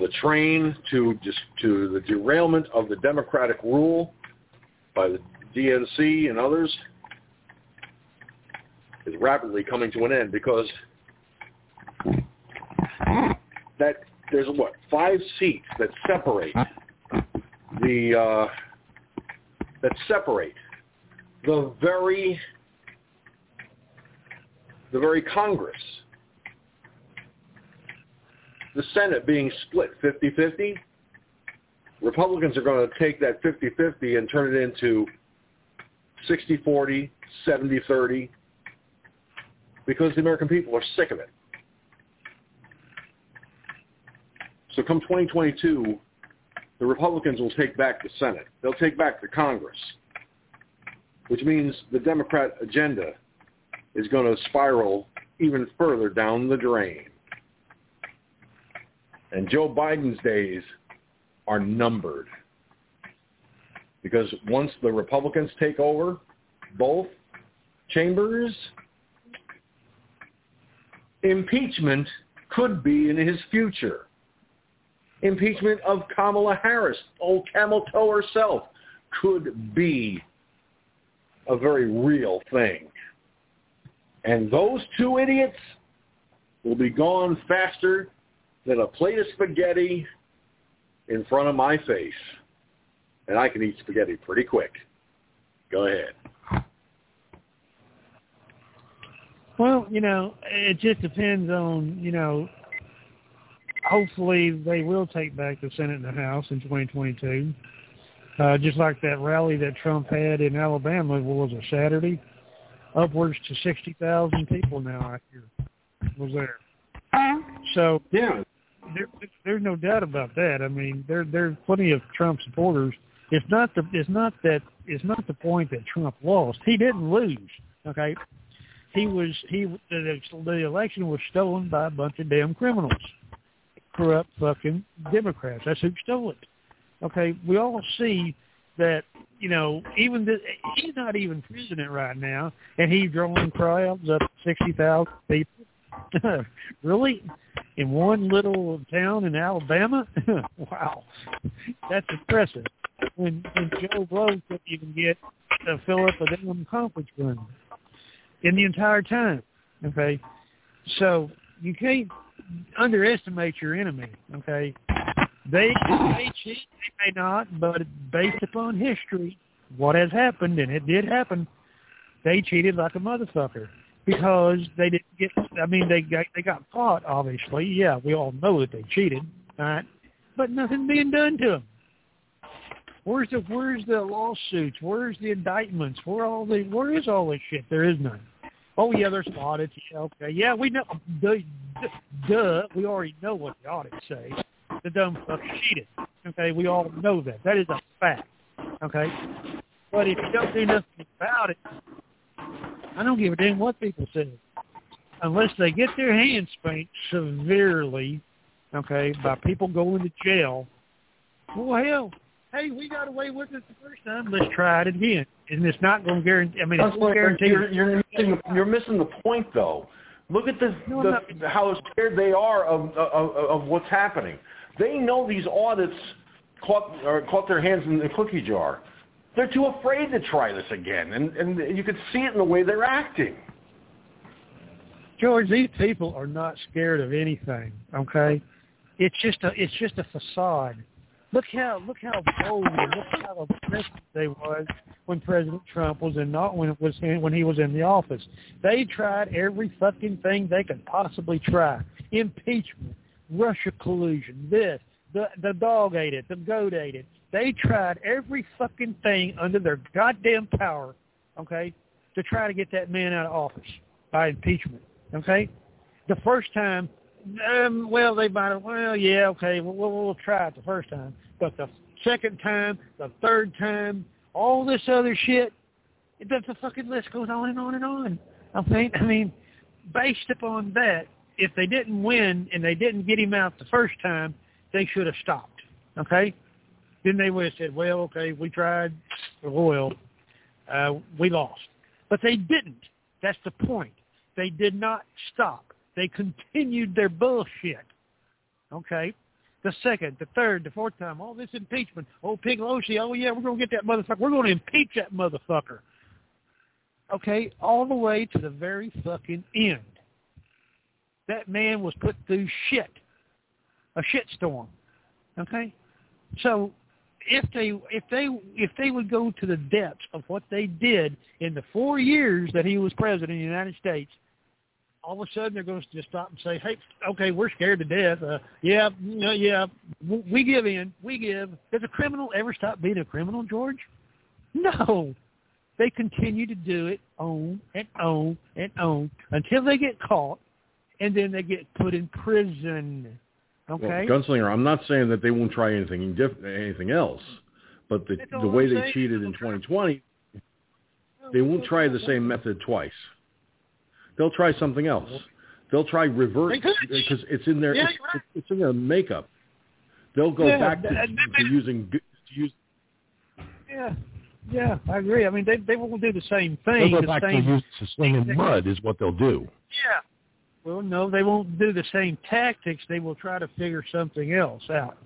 The train to the derailment of the democratic rule by the DNC and others is rapidly coming to an end, because that there's what, 5 seats that separate the very Congress. The Senate being split 50-50, Republicans are going to take that 50-50 and turn it into 60-40, 70-30, because the American people are sick of it. So come 2022, the Republicans will take back the Senate. They'll take back the Congress, which means the Democrat agenda is going to spiral even further down the drain. And Joe Biden's days are numbered. Because once the Republicans take over both chambers, impeachment could be in his future. Impeachment of Kamala Harris, old camel toe herself, could be a very real thing. And those two idiots will be gone faster than a plate of spaghetti in front of my face. And I can eat spaghetti pretty quick. Go ahead. Well, you know, it just depends on, you know, hopefully they will take back the Senate and the House in 2022. Just like that rally that Trump had in Alabama, what was it, Saturday? Upwards to 60,000 people now, I hear, was there. So yeah, there's no doubt about that. I mean, there's plenty of Trump supporters. It's not the point that Trump lost. He didn't lose. Okay, the election was stolen by a bunch of damn criminals, corrupt fucking Democrats. That's who stole it. Okay, we all see that. You know, even he's not even president right now, and he's drawing crowds up 60,000 people. Really? In one little town in Alabama? Wow. That's impressive. When Joe Blow couldn't even get to fill up a damn conference room in the entire time. Okay? So you can't underestimate your enemy. Okay? They cheat, they may not, but based upon history, what has happened, and it did happen, they cheated like a motherfucker. Because they didn't get, I mean, they got caught, obviously. Yeah, we all know that they cheated, all right? But nothing being done to them. Where's the lawsuits? Where's the indictments? Where is all this shit? There is none. Oh yeah, there's audits. Okay, yeah, we know. Duh, we already know what the audits say. The dumb fuck cheated. Okay, we all know that. That is a fact. Okay, but if you don't do nothing about it, I don't give a damn what people say, unless they get their hands spanked severely, okay, by people going to jail. Well, hell, hey, we got away with it the first time. Let's try it again, and it's not going to guarantee. I mean, it's not guaranteed. You're missing the point, though. Look at how scared they are of what's happening. They know these audits caught their hands in the cookie jar. They're too afraid to try this again, and you can see it in the way they're acting. George, these people are not scared of anything. Okay, it's just a facade. Look how bold and look how aggressive they was when President Trump was, and not when he was in the office. They tried every fucking thing they could possibly try: impeachment, Russia collusion, this. The dog ate it. The goat ate it. They tried every fucking thing under their goddamn power, okay, to try to get that man out of office by impeachment, okay? The first time, we'll try it the first time. But the second time, the third time, all this other shit, the fucking list goes on and on and on. I mean, based upon that, if they didn't win and they didn't get him out the first time, they should have stopped, okay? Then they would have said, well, okay, we tried for oil. We lost. But they didn't. That's the point. They did not stop. They continued their bullshit, okay? The second, the third, the fourth time, all this impeachment. Oh, Pig Losi, oh, yeah, we're going to get that motherfucker. We're going to impeach that motherfucker, okay, all the way to the very fucking end. That man was put through shit. A shitstorm, okay? So if they would go to the depths of what they did in the 4 years that he was president of the United States, all of a sudden they're going to just stop and say, hey, okay, we're scared to death. We give in. We give. Does a criminal ever stop being a criminal, George? No. They continue to do it on and on and on until they get caught, and then they get put in prison. Okay. Well, Gunslinger, I'm not saying that they won't try anything else, but the way they cheated in 2020, they won't try the same method twice. They'll try something else. They'll try reverse because it's in their it's in their makeup. They'll go back to using. Yeah, I agree. I mean, they won't do the same thing. They'll go back to slinging mud is what they'll do. Yeah. Well, no, they won't do the same tactics. They will try to figure something else out.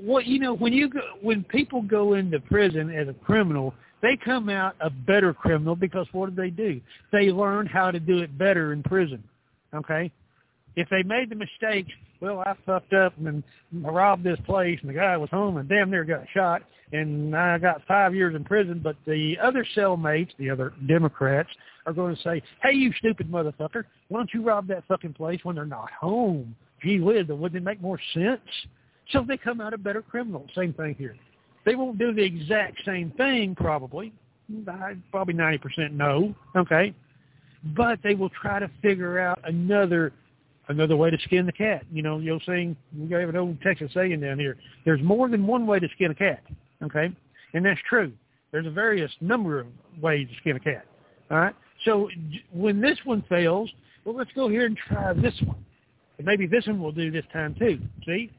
Well, you know, when people go into prison as a criminal, they come out a better criminal because what do? They learn how to do it better in prison, okay? If they made the mistakes, well, I fucked up and I robbed this place and the guy was home and damn near got shot and I got 5 years in prison, but the other cellmates, the other Democrats, are going to say, hey, you stupid motherfucker, why don't you rob that fucking place when they're not home? Gee whiz, wouldn't it make more sense? So they come out a better criminal. Same thing here. They won't do the exact same thing probably. Probably 90% no, okay? But they will try to figure out another way to skin the cat. You know, you'll sing, we have an old Texas saying down here, there's more than one way to skin a cat, okay? And that's true. There's a various number of ways to skin a cat, all right? So when this one fails, well, let's go here and try this one. And maybe this one will do this time too, see?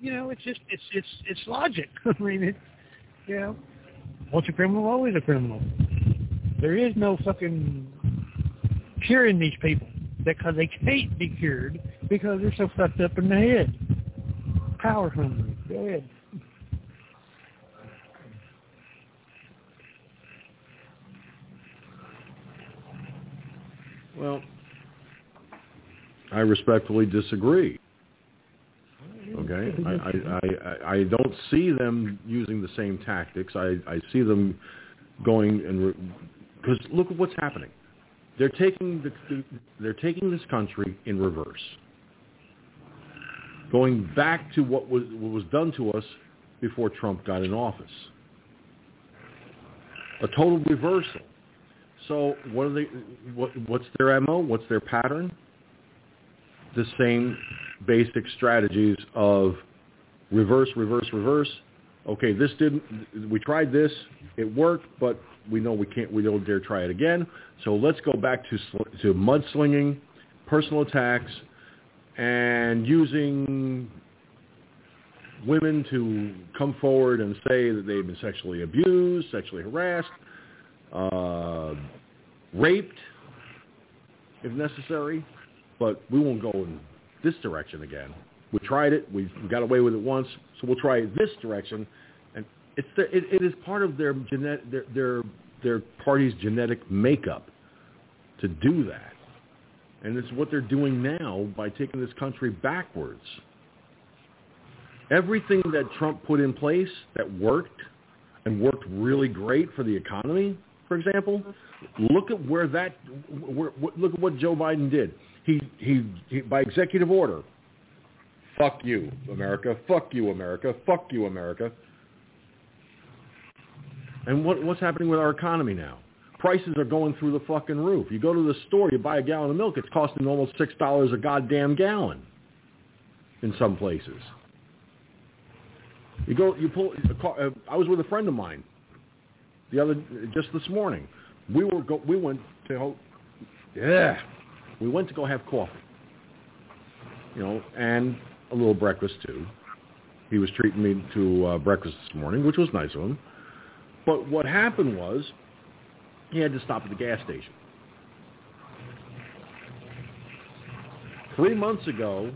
You know, it's just, it's logic. I mean, it's, you know, once a criminal, always a criminal. There is no fucking curing these people. Because they can't be cured because they're so fucked up in the head. Power hungry. Go ahead. Well, I respectfully disagree. Okay? I don't see them using the same tactics. I see them going and... Because look at what's happening. They're taking this country in reverse, going back to what was done to us before Trump got in office. A total reversal. So what are they? What's their MO? What's their pattern? The same basic strategies of reverse, reverse, reverse. Okay, this didn't. We tried this. It worked, but. We know we can't. We don't dare try it again. So let's go back to mudslinging, personal attacks, and using women to come forward and say that they've been sexually abused, sexually harassed, raped, if necessary. But we won't go in this direction again. We tried it. We got away with it once, so we'll try it this direction. It is part of their party's genetic makeup to do that, and it's what they're doing now by taking this country backwards. Everything that Trump put in place that worked and worked really great for the economy, for example, look at what Joe Biden did. He by executive order, fuck you, America, fuck you, America, fuck you, America. And what's happening with our economy now? Prices are going through the fucking roof. You go to the store, you buy a gallon of milk, it's costing almost $6 a goddamn gallon in some places. I was with a friend of mine just this morning. We went to go have coffee. You know, and a little breakfast too. He was treating me to breakfast this morning, which was nice of him. But what happened was he had to stop at the gas station. 3 months ago,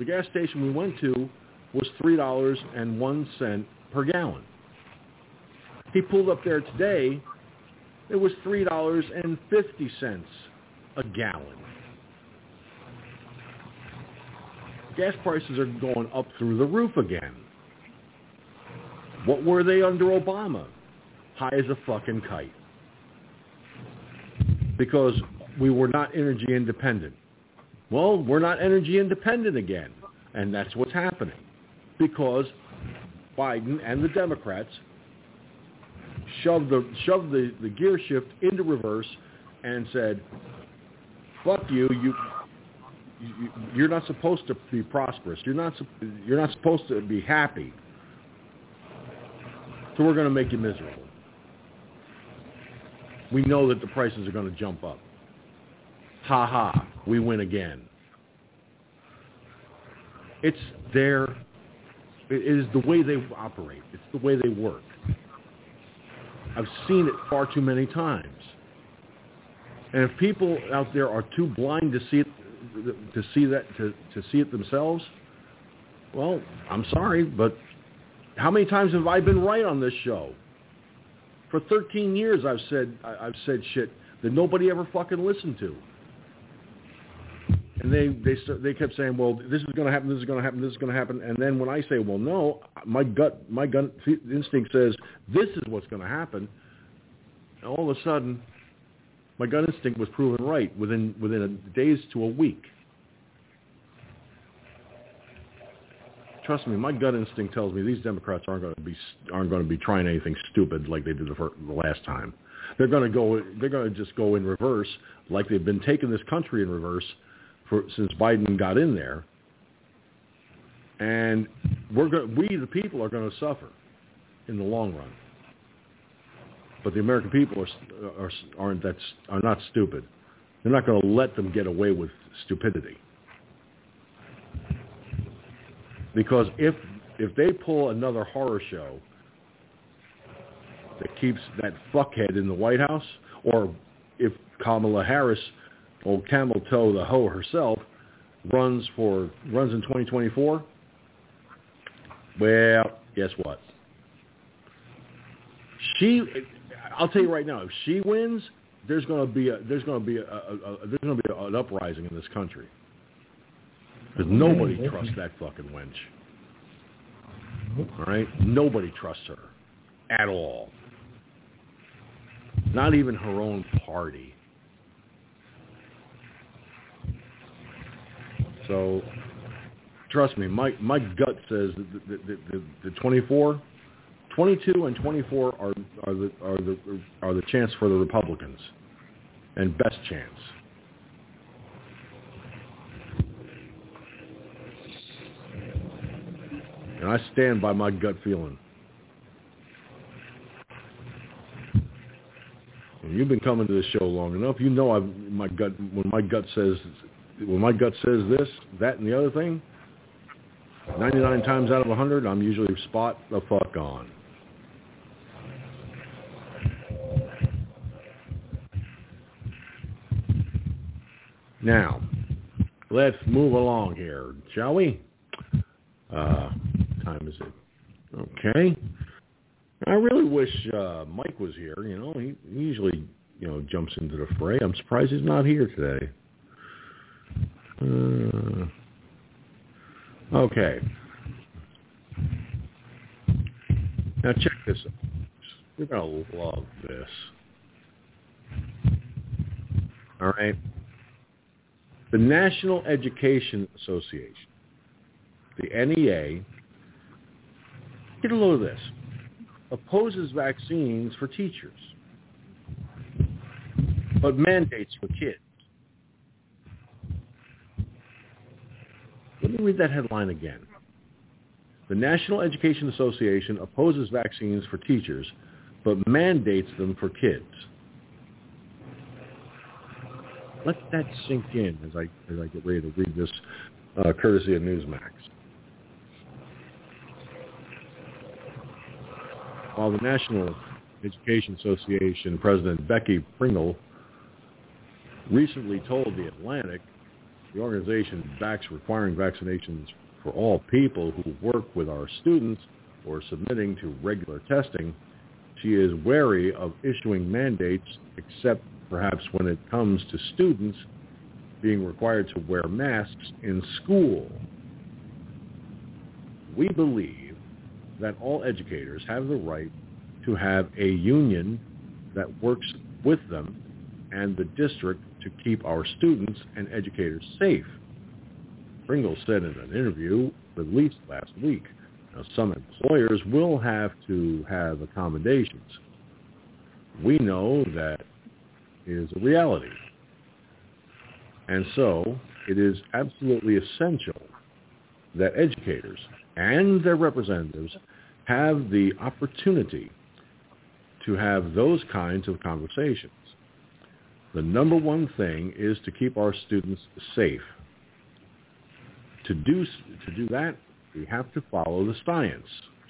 the gas station we went to was $3.01 per gallon. He pulled up there today, it was $3.50 a gallon. Gas prices are going up through the roof again. What were they under Obama? High as a fucking kite. Because we were not energy independent. Well, we're not energy independent again. And that's what's happening. Because Biden and the Democrats shoved the gear shift into reverse and said, fuck you, You're not supposed to be prosperous. You're not supposed to be happy. So we're going to make you miserable. We know that the prices are going to jump up. Ha ha, we win again. It's their, it is the way they operate. It's the way they work. I've seen it far too many times. And if people out there are too blind to see it, to see it themselves, well, I'm sorry, but how many times have I been right on this show? For 13 years, I've said shit that nobody ever fucking listened to. And they kept saying, well, this is going to happen, this is going to happen, this is going to happen. And then when I say, well, no, my gut instinct says this is what's going to happen. And all of a sudden, my gut instinct was proven right within a days to a week. Trust me, my gut instinct tells me these Democrats aren't going to be trying anything stupid like they did the last time. They're going to just go in reverse, like they've been taking this country in reverse since Biden got in there. And we the people are going to suffer in the long run. But the American people are not stupid. They're not going to let them get away with stupidity. Because if they pull another horror show that keeps that fuckhead in the White House, or if Kamala Harris, old camel toe the hoe herself, runs in 2024, well, guess what? I'll tell you right now, if she wins, there's going to be an uprising in this country. Because nobody trusts that fucking wench. All right? Nobody trusts her. At all. Not even her own party. So, trust me, my gut says that the 22 and 24 are the chance for the Republicans, and best chance. And I stand by my gut feeling. When you've been coming to this show long enough, you know when my gut says this, that, and the other thing, 99 times out of 100, I'm usually spot the fuck on. Now, let's move along here, shall we? What time is it? Okay. I really wish Mike was here. You know, he usually, you know, jumps into the fray. I'm surprised he's not here today. Okay. Now check this out. You're going to love this. All right. The National Education Association, the NEA, get a load of this, opposes vaccines for teachers, but mandates for kids. Let me read that headline again. The National Education Association opposes vaccines for teachers, but mandates them for kids. Let that sink in as I get ready to read this courtesy of Newsmax. While the National Education Association President Becky Pringle recently told The Atlantic the organization backs requiring vaccinations for all people who work with our students or submitting to regular testing, she is wary of issuing mandates, except perhaps when it comes to students being required to wear masks in school. We believe that all educators have the right to have a union that works with them and the district to keep our students and educators safe, Pringle said in an interview released last week. Now, some employers will have to have accommodations. We know that is a reality. And so, it is absolutely essential that educators and their representatives have the opportunity to have those kinds of conversations. The number one thing is to keep our students safe. To do that, we have to follow the science,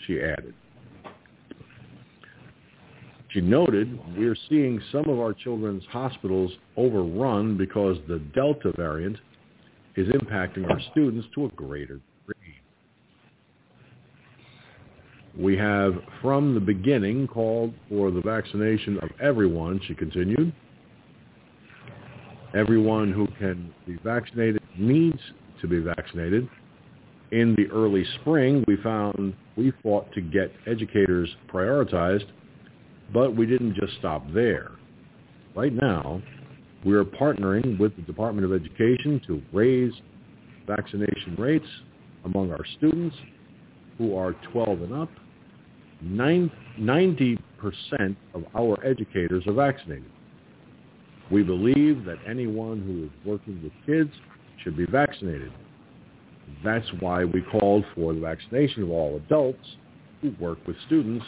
she added. She noted, we're seeing some of our children's hospitals overrun because the Delta variant is impacting our students to a greater degree. We have from the beginning called for the vaccination of everyone, she continued. Everyone who can be vaccinated needs to be vaccinated. In the early spring, we fought to get educators prioritized, but we didn't just stop there. Right now, we are partnering with the Department of Education to raise vaccination rates among our students who are 12 and up. 90% of our educators are vaccinated. We believe that anyone who is working with kids should be vaccinated. That's why we called for the vaccination of all adults who work with students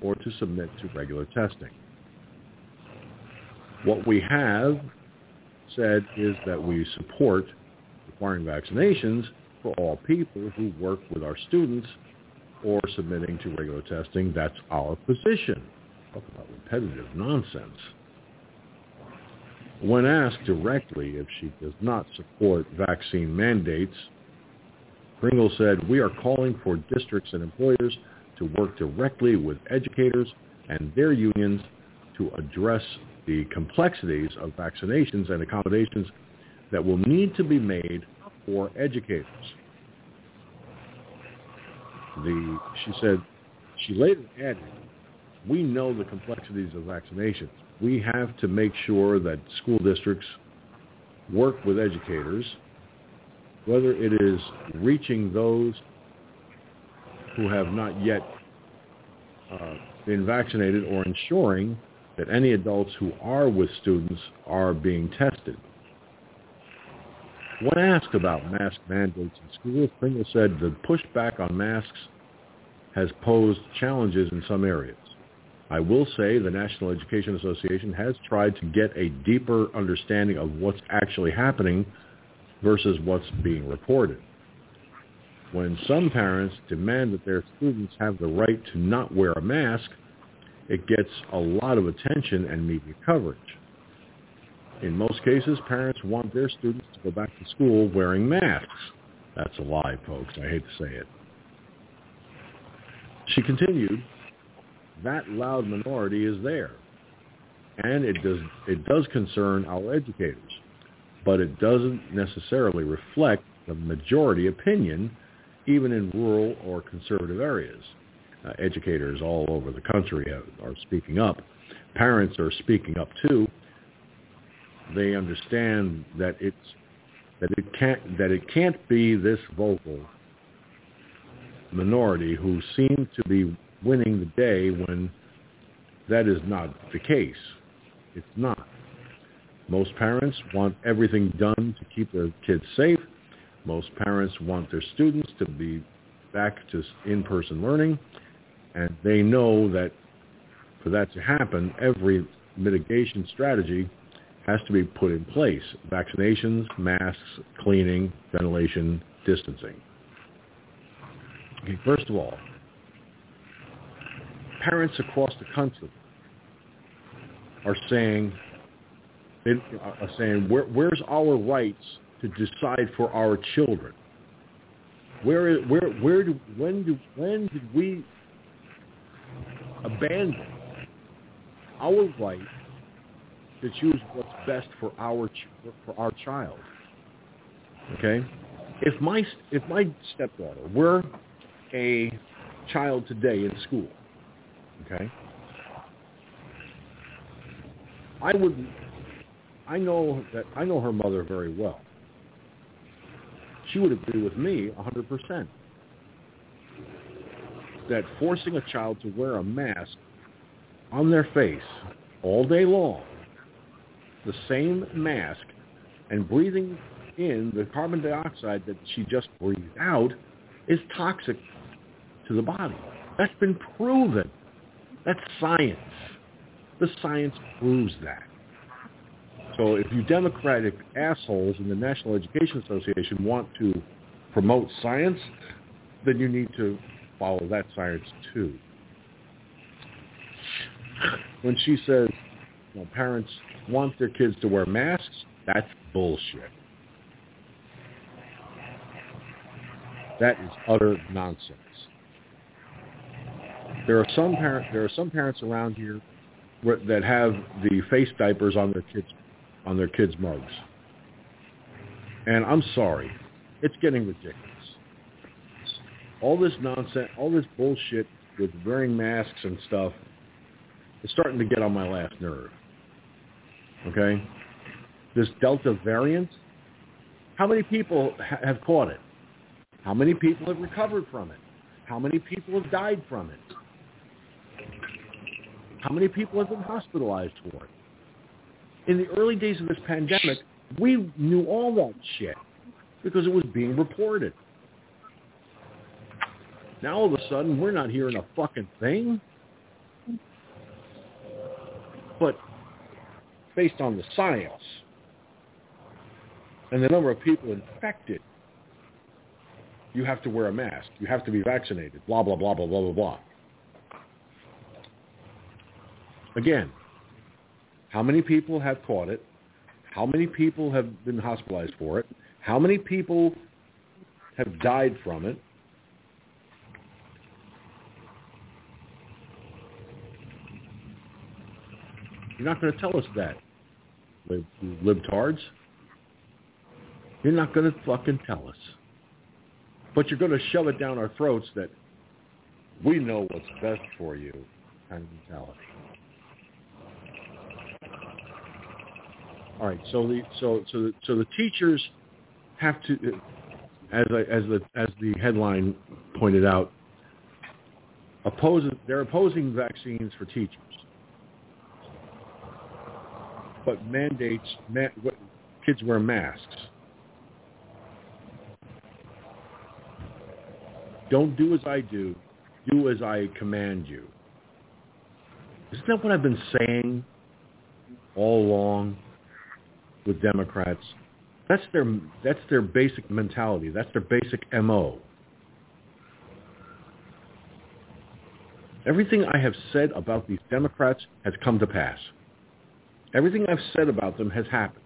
or to submit to regular testing. What we have said is that we support requiring vaccinations for all people who work with our students or submitting to regular testing. That's our position. Talk about repetitive nonsense. When asked directly if she does not support vaccine mandates, Pringle said, we are calling for districts and employers to work directly with educators and their unions to address the complexities of vaccinations and accommodations that will need to be made for educators. She said, she later added, we know the complexities of vaccinations. We have to make sure that school districts work with educators, whether it is reaching those who have not yet been vaccinated or ensuring that any adults who are with students are being tested. When asked about mask mandates in schools, Pringle said the pushback on masks has posed challenges in some areas. I will say the National Education Association has tried to get a deeper understanding of what's actually happening versus what's being reported. When some parents demand that their students have the right to not wear a mask, it gets a lot of attention and media coverage. In most cases, parents want their students to go back to school wearing masks. That's a lie, folks. I hate to say it. She continued, that loud minority is there, and it does concern our educators, but it doesn't necessarily reflect the majority opinion, even in rural or conservative areas. Educators all over the country are speaking up. Parents are speaking up too. They understand that it can't be this vocal minority who seem to be winning the day when that is not the case. It's not. Most parents want everything done to keep their kids safe. Most parents want their students to be back to in-person learning, and they know that for that to happen, every mitigation strategy has to be put in place. Vaccinations, masks, cleaning, ventilation, distancing. Okay, first of all, parents across the country are saying, where's our rights to decide for our children? When did we abandon our right to choose what's best for our child? Okay, if my stepdaughter were a child today in school, okay, I know her mother very well. She would agree with me 100% that forcing a child to wear a mask on their face all day long, the same mask, and breathing in, the carbon dioxide that she just breathed out, is toxic to the body. That's been proven. That's science. The science proves that. So if you Democratic assholes in the National Education Association want to promote science, then you need to follow that science too. When she says, you know, parents want their kids to wear masks, that's bullshit. That is utter nonsense. There are some parents around here that have the face diapers on their kids' mugs. And I'm sorry, it's getting ridiculous. All this nonsense, all this bullshit with wearing masks and stuff, it's starting to get on my last nerve. Okay? This Delta variant, how many people have caught it? How many people have recovered from it? How many people have died from it? How many people have been hospitalized for it? In the early days of this pandemic, we knew all that shit because it was being reported. Now all of a sudden, we're not hearing a fucking thing. But based on the science and the number of people infected, you have to wear a mask. You have to be vaccinated. Blah, blah, blah, blah, blah, blah, blah. Again, how many people have caught it? How many people have been hospitalized for it? How many people have died from it? You're not going to tell us that, libtards. You're not going to fucking tell us. But you're going to shove it down our throats that we know what's best for you kind of mentality. All right, so the teachers have to, as the headline pointed out, they're opposing vaccines for teachers, but kids wear masks. Don't do as I do. Do as I command you. Isn't that what I've been saying all along? With Democrats, that's their basic mentality. That's their basic MO. Everything I have said about these Democrats has come to pass. Everything I've said about them has happened.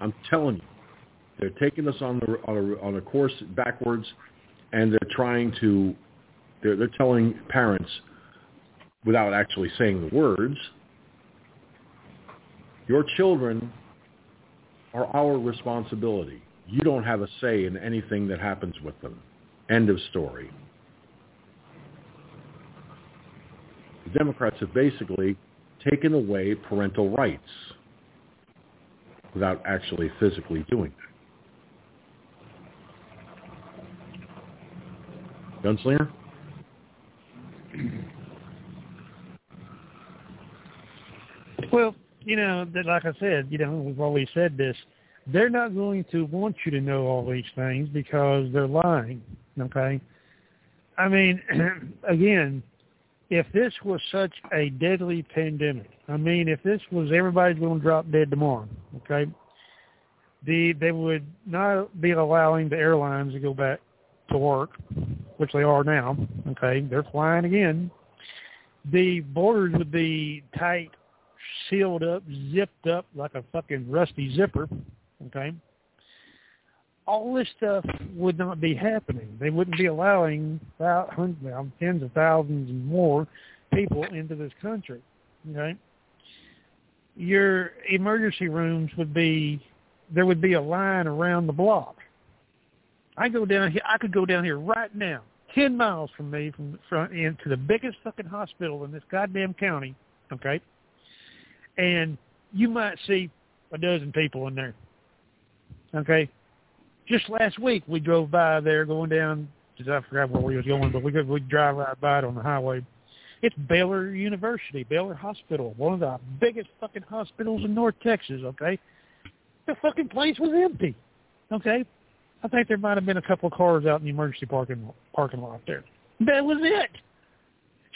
I'm telling you, they're taking us on a course backwards, and they're telling parents without actually saying the words. Your children are our responsibility. You don't have a say in anything that happens with them. End of story. The Democrats have basically taken away parental rights without actually physically doing it. Gunslinger? Well, you know, like I said, you know, we've always said this. They're not going to want you to know all these things because they're lying, okay? I mean, again, if this was such a deadly pandemic, I mean, if this was everybody's going to drop dead tomorrow, okay, they would not be allowing the airlines to go back to work, which they are now, okay? They're flying again. The borders would be tight, sealed up, zipped up like a fucking rusty zipper, okay? All this stuff would not be happening. They wouldn't be allowing tens of thousands and more people into this country, okay? Your emergency rooms there would be a line around the block. I could go down here right now, 10 miles from me, from the front end to the biggest fucking hospital in this goddamn county, okay? And you might see a dozen people in there, okay? Just last week, we drove by there going down, I forgot where we was going, but we drive right by it on the highway. It's Baylor University, Baylor Hospital, one of the biggest fucking hospitals in North Texas, okay? the fucking place was empty. Okay? I think there might have been a couple of cars out in the emergency parking lot there. That was it.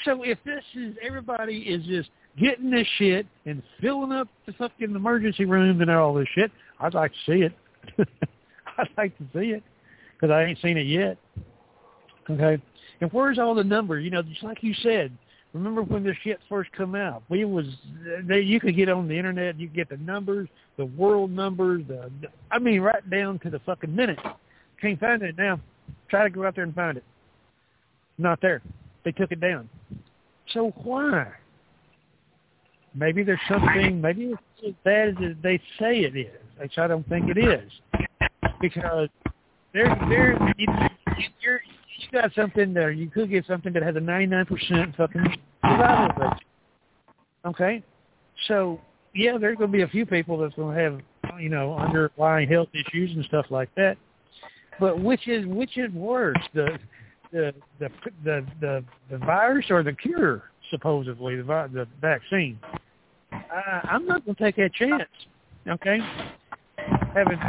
So if this is, everybody is just getting this shit and filling up the fucking emergency rooms and all this shit, I'd like to see it. I'd like to see it because I ain't seen it yet. Okay? And where's all the numbers? You know, just like you said, remember when this shit first come out? You could get on the internet, you could get the numbers, the world numbers, right down to the fucking minute. Can't find it now. Try to go out there and find it. Not there. They took it down. So why? Maybe there's something, maybe it's as bad as they say it is, which I don't think it is. Because you got something there. You could get something that has a 99% fucking survival rate. Okay? So, yeah, there's going to be a few people that's going to have, you know, underlying health issues and stuff like that. But which is worse, the virus or the cure, supposedly, the vaccine? I'm not going to take that chance, okay? Having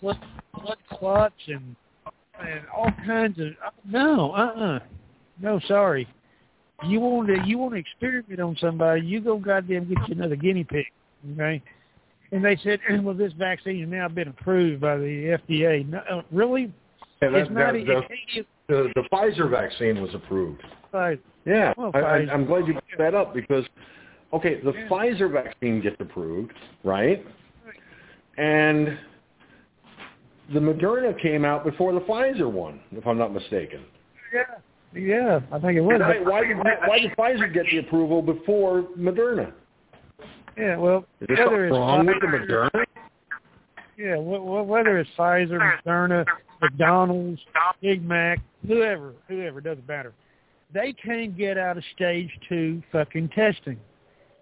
blood clots and all kinds of no, sorry. You want to experiment on somebody? You go goddamn get you another guinea pig, okay? And they said, well, this vaccine has now been approved by the FDA. No, really? Yeah, the Pfizer vaccine was approved. Right. Yeah, well, I'm glad you brought that up because, okay, the Pfizer vaccine gets approved, right? And the Moderna came out before the Pfizer one, if I'm not mistaken. Yeah, I think it was. Why did Pfizer get the approval before Moderna? Yeah, well, is there something wrong with the Moderna? Yeah, whether it's Pfizer, Moderna, McDonald's, Big Mac, whoever, doesn't matter. They can't get out of stage 2 fucking testing.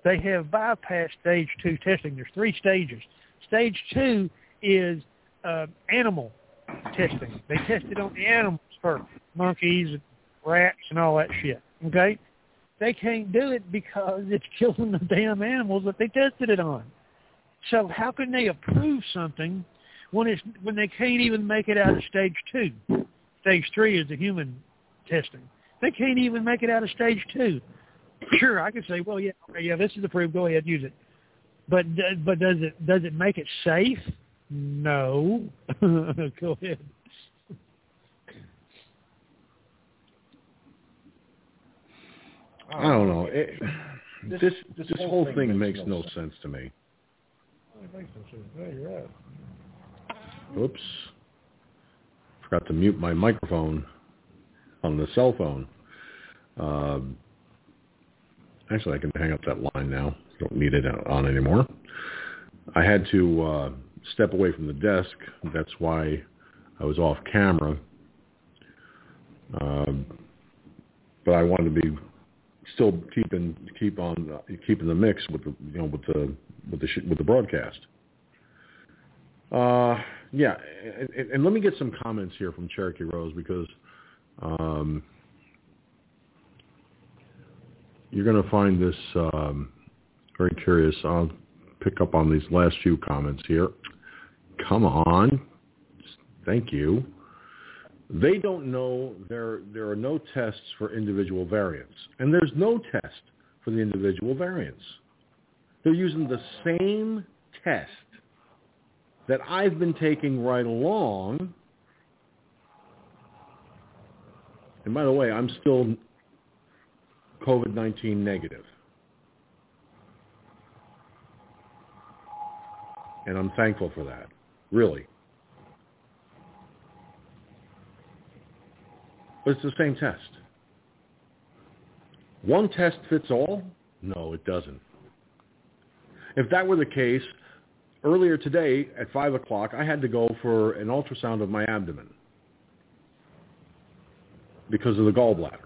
They have bypassed stage 2 testing. There's 3 stages. Stage 2 is animal testing. They tested on the animals first, monkeys, rats, and all that shit, okay? They can't do it because it's killing the damn animals that they tested it on. So how can they approve something when they can't even make it out of stage 2? Stage 3 is the human testing. They can't even make it out of stage 2. Sure, I could say, well, yeah, this is approved. Go ahead, use it. But does it make it safe? No. Go ahead. I don't know. This whole thing makes no sense to me. It makes no sense. No, you're right. Oops. Forgot to mute my microphone on the cell phone. Actually, I can hang up that line now. Don't need it on anymore. I had to step away from the desk. That's why I was off camera. But I wanted to be still keeping the mix with the with the broadcast. And let me get some comments here from Cherokee Rose because. You're going to find this very curious. I'll pick up on these last few comments here. Come on. Thank you. They don't know there are no tests for individual variants. And there's no test for the individual variants. They're using the same test that I've been taking right along. And by the way, I'm still COVID-19 negative. And I'm thankful for that. Really. But it's the same test. One test fits all? No, it doesn't. If that were the case, earlier today at 5 o'clock, I had to go for an ultrasound of my abdomen. Because of the gallbladder.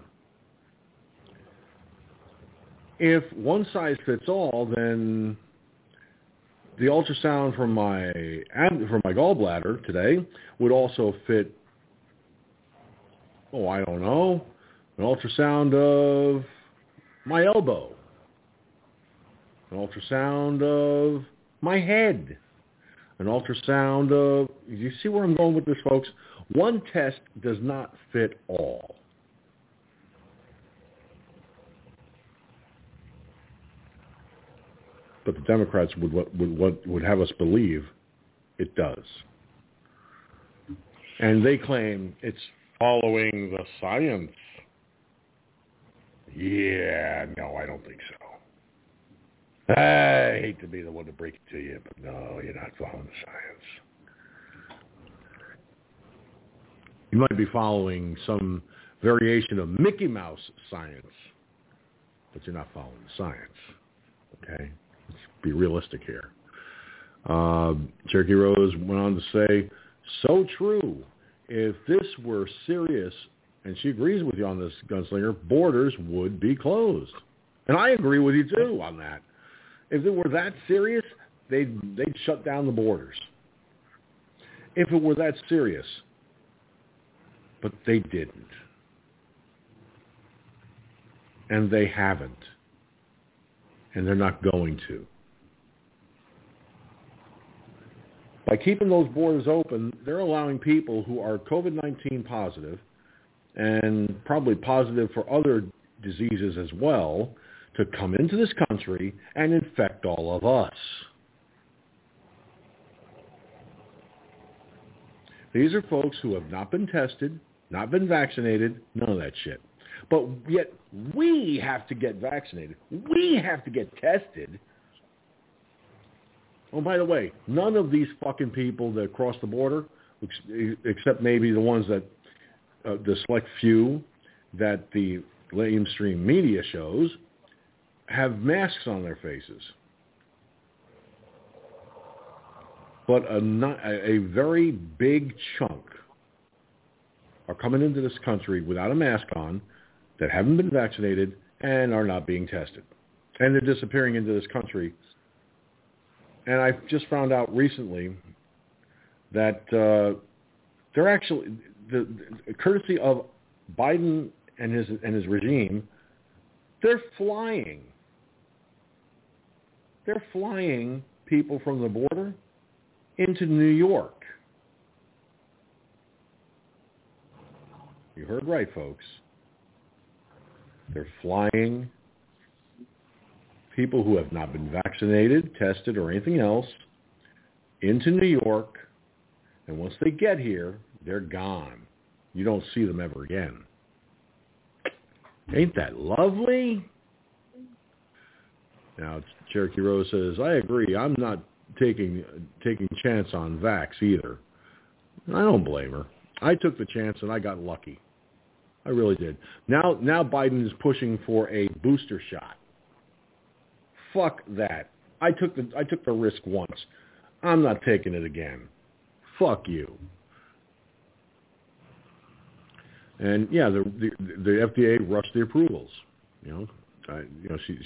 If one size fits all, then the ultrasound from my gallbladder today would also fit, I don't know, an ultrasound of my elbow, an ultrasound of my head, an ultrasound. You see where I'm going with this, folks? One test does not fit all. But the Democrats would have us believe it does. And they claim it's following the science. Yeah, no, I don't think so. I hate to be the one to break it to you, but no, you're not following the science. You might be following some variation of Mickey Mouse science, but you're not following the science. Okay, let's be realistic here. Cherokee Rose went on to say, so true. If this were serious, and she agrees with you on this, Gunslinger, borders would be closed. And I agree with you, too, on that. If it were that serious, they'd shut down the borders. If it were that serious. But they didn't. And they haven't. And they're not going to. By keeping those borders open, they're allowing people who are COVID-19 positive and probably positive for other diseases as well to come into this country and infect all of us. These are folks who have not been tested, not been vaccinated, none of that shit. But yet we have to get vaccinated. We have to get tested. Oh, by the way, none of these fucking people that cross the border, except maybe the ones that, the select few that the mainstream media shows, have masks on their faces. But a very big chunk are coming into this country without a mask on, that haven't been vaccinated, and are not being tested. And they're disappearing into this country. And I just found out recently that they're actually, courtesy of Biden and his regime, they're flying. They're flying people from the border into New York. You heard right, folks. They're flying people who have not been vaccinated, tested, or anything else into New York. And once they get here, they're gone. You don't see them ever again. Ain't that lovely? Now, Cherokee Rose says, I agree. I'm not taking chance on vax either. I don't blame her. I took the chance and I got lucky. I really did. Now Biden is pushing for a booster shot. Fuck that. I took the risk once. I'm not taking it again. Fuck you. And yeah, the FDA rushed the approvals.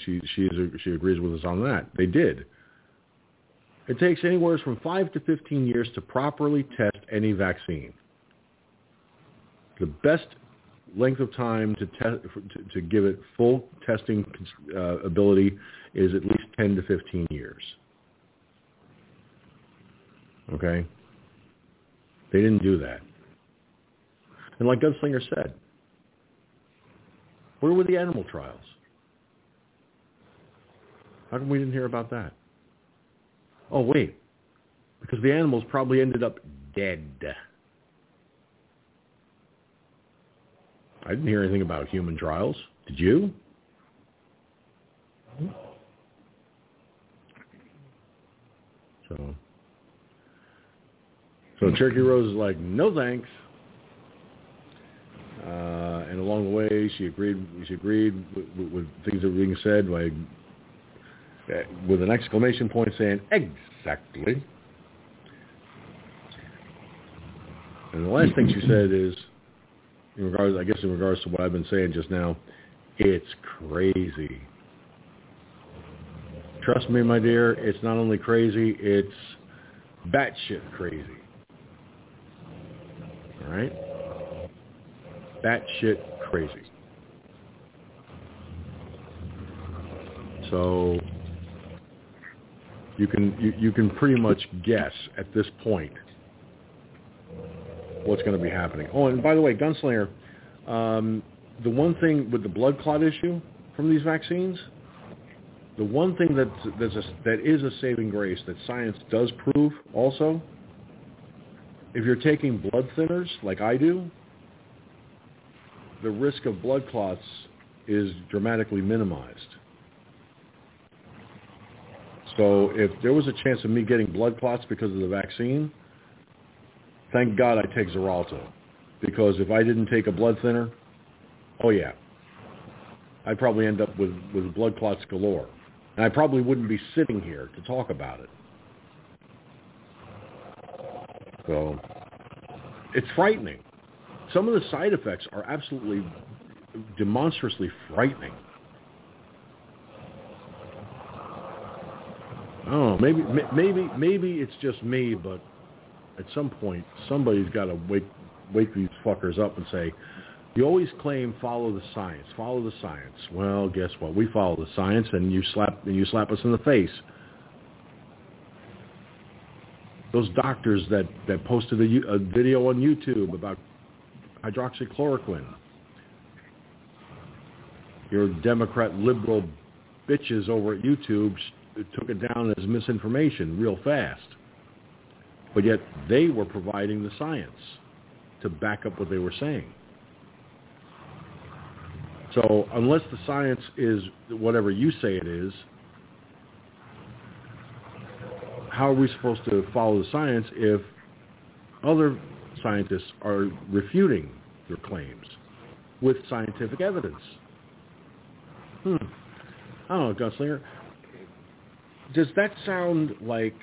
She agrees with us on that. They did. It takes anywhere from 5 to 15 years to properly test any vaccine. The best length of time to give it full testing ability is at least 10 to 15 years. Okay? They didn't do that. And like Gunslinger said, where were the animal trials? How come we didn't hear about that? Oh, wait. Because the animals probably ended up dead. I didn't hear anything about human trials. Did you? So Cherokee Rose is like, no thanks. And along the way, she agreed with things that were being said, like with an exclamation point saying, exactly. And the last thing she said is, in regards to what I've been saying just now, it's crazy. Trust me, my dear, it's not only crazy, it's batshit crazy. All right? Batshit crazy. So you can pretty much guess at this point what's going to be happening. Oh, and by the way, Gunslinger, the one thing with the blood clot issue from these vaccines, the one thing that is a saving grace that science does prove also, if you're taking blood thinners like I do, the risk of blood clots is dramatically minimized. So if there was a chance of me getting blood clots because of the vaccine, thank God I take Xarelto. Because if I didn't take a blood thinner, oh yeah, I'd probably end up with blood clots galore. And I probably wouldn't be sitting here to talk about it. So it's frightening. Some of the side effects are absolutely demonstrably frightening. Oh, maybe it's just me, but at some point somebody's got to wake these fuckers up and say, "You always claim follow the science, follow the science." Well, guess what? We follow the science, and you slap us in the face. Those doctors that posted a video on YouTube about hydroxychloroquine. Your Democrat liberal bitches over at YouTube took it down as misinformation real fast. But yet they were providing the science to back up what they were saying. So unless the science is whatever you say it is, how are we supposed to follow the science if other scientists are refuting their claims with scientific evidence? I don't know, Gunslinger. Does that sound like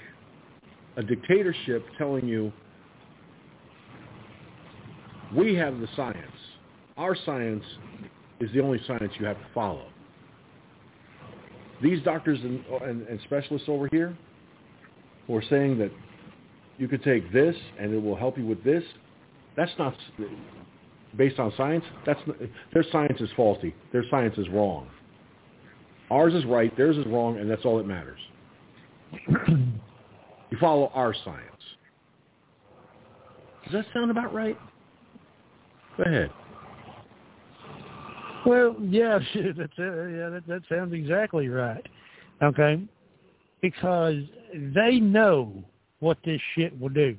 a dictatorship telling you, we have the science, our science is the only science you have to follow? These doctors and specialists over here who are saying that you could take this and it will help you with this, that's not based on science. Their science is faulty. Their science is wrong. Ours is right, theirs is wrong, and that's all that matters. You follow our science. Does that sound about right? Go ahead. Well, yeah, that sounds exactly right. Okay? Because they know what this shit will do,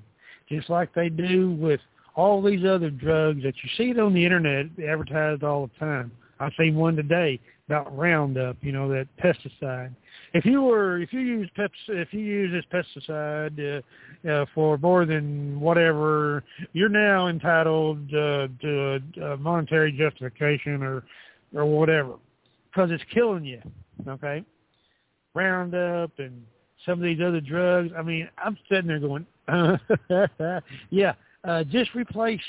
just like they do with all these other drugs that you see it on the internet advertised all the time. I seen one today about Roundup, you know, that pesticide. If you use this pesticide for more than whatever, you're now entitled to monetary justification or whatever, because it's killing you. Okay, Roundup and some of these other drugs. I mean, I'm sitting there going, just replace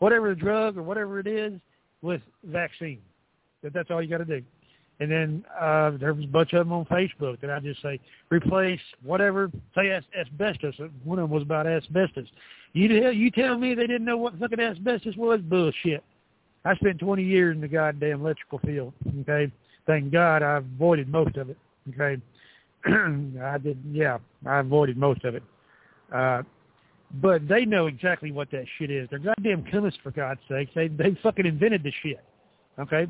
whatever the drug or whatever it is with vaccine. That's all you got to do. And then there was a bunch of them on Facebook that I just say, replace whatever, say asbestos. One of them was about asbestos. You tell me they didn't know what fucking asbestos was? Bullshit. I spent 20 years in the goddamn electrical field, okay? Thank God I avoided most of it, okay? I avoided most of it. But they know exactly what that shit is. They're goddamn chemists, for God's sake. They fucking invented this shit, okay?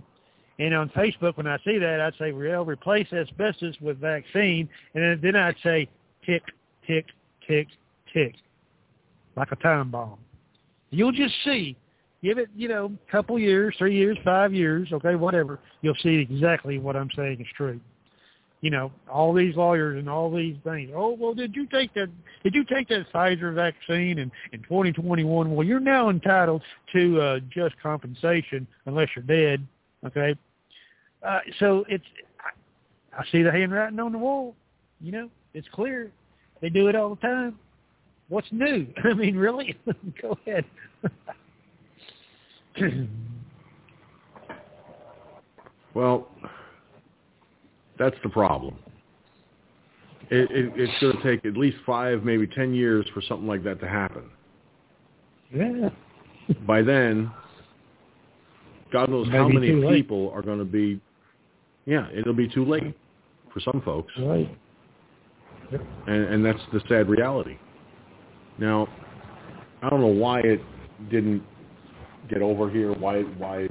And on Facebook, when I see that, I'd say, well, replace asbestos with vaccine. And then I'd say, tick, tick, tick, tick, like a time bomb. You'll just see. Give it, a couple years, 3 years, 5 years, okay, whatever. You'll see exactly what I'm saying is true. All these lawyers and all these things. Oh, well, did you take that Pfizer vaccine in 2021? Well, you're now entitled to just compensation unless you're dead, okay? So it's – I see the handwriting on the wall. It's clear. They do it all the time. What's new? I mean, really? Go ahead. Well – that's the problem. It's going to take at least 5, maybe 10 years for something like that to happen. Yeah. By then, God knows how many people are going to be. Yeah, it'll be too late for some folks. Right. Yeah. And that's the sad reality. Now, I don't know why it didn't get over here, why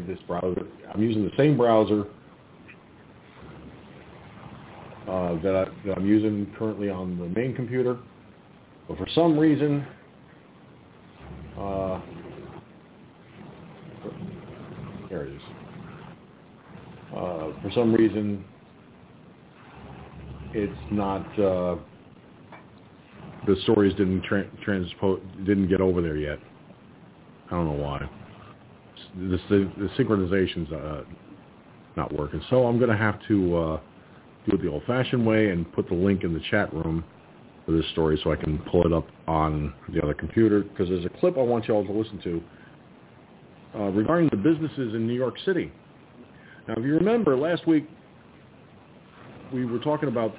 this browser. I'm using the same browser that I'm using currently on the main computer, but for some reason, there it is. For some reason, it's not. The stories didn't transpose, didn't get over there yet. I don't know why. The synchronization's not working, so I'm going to have to do it the old-fashioned way and put the link in the chat room for this story so I can pull it up on the other computer, because there's a clip I want you all to listen to regarding the businesses in New York City. Now, if you remember, last week we were talking about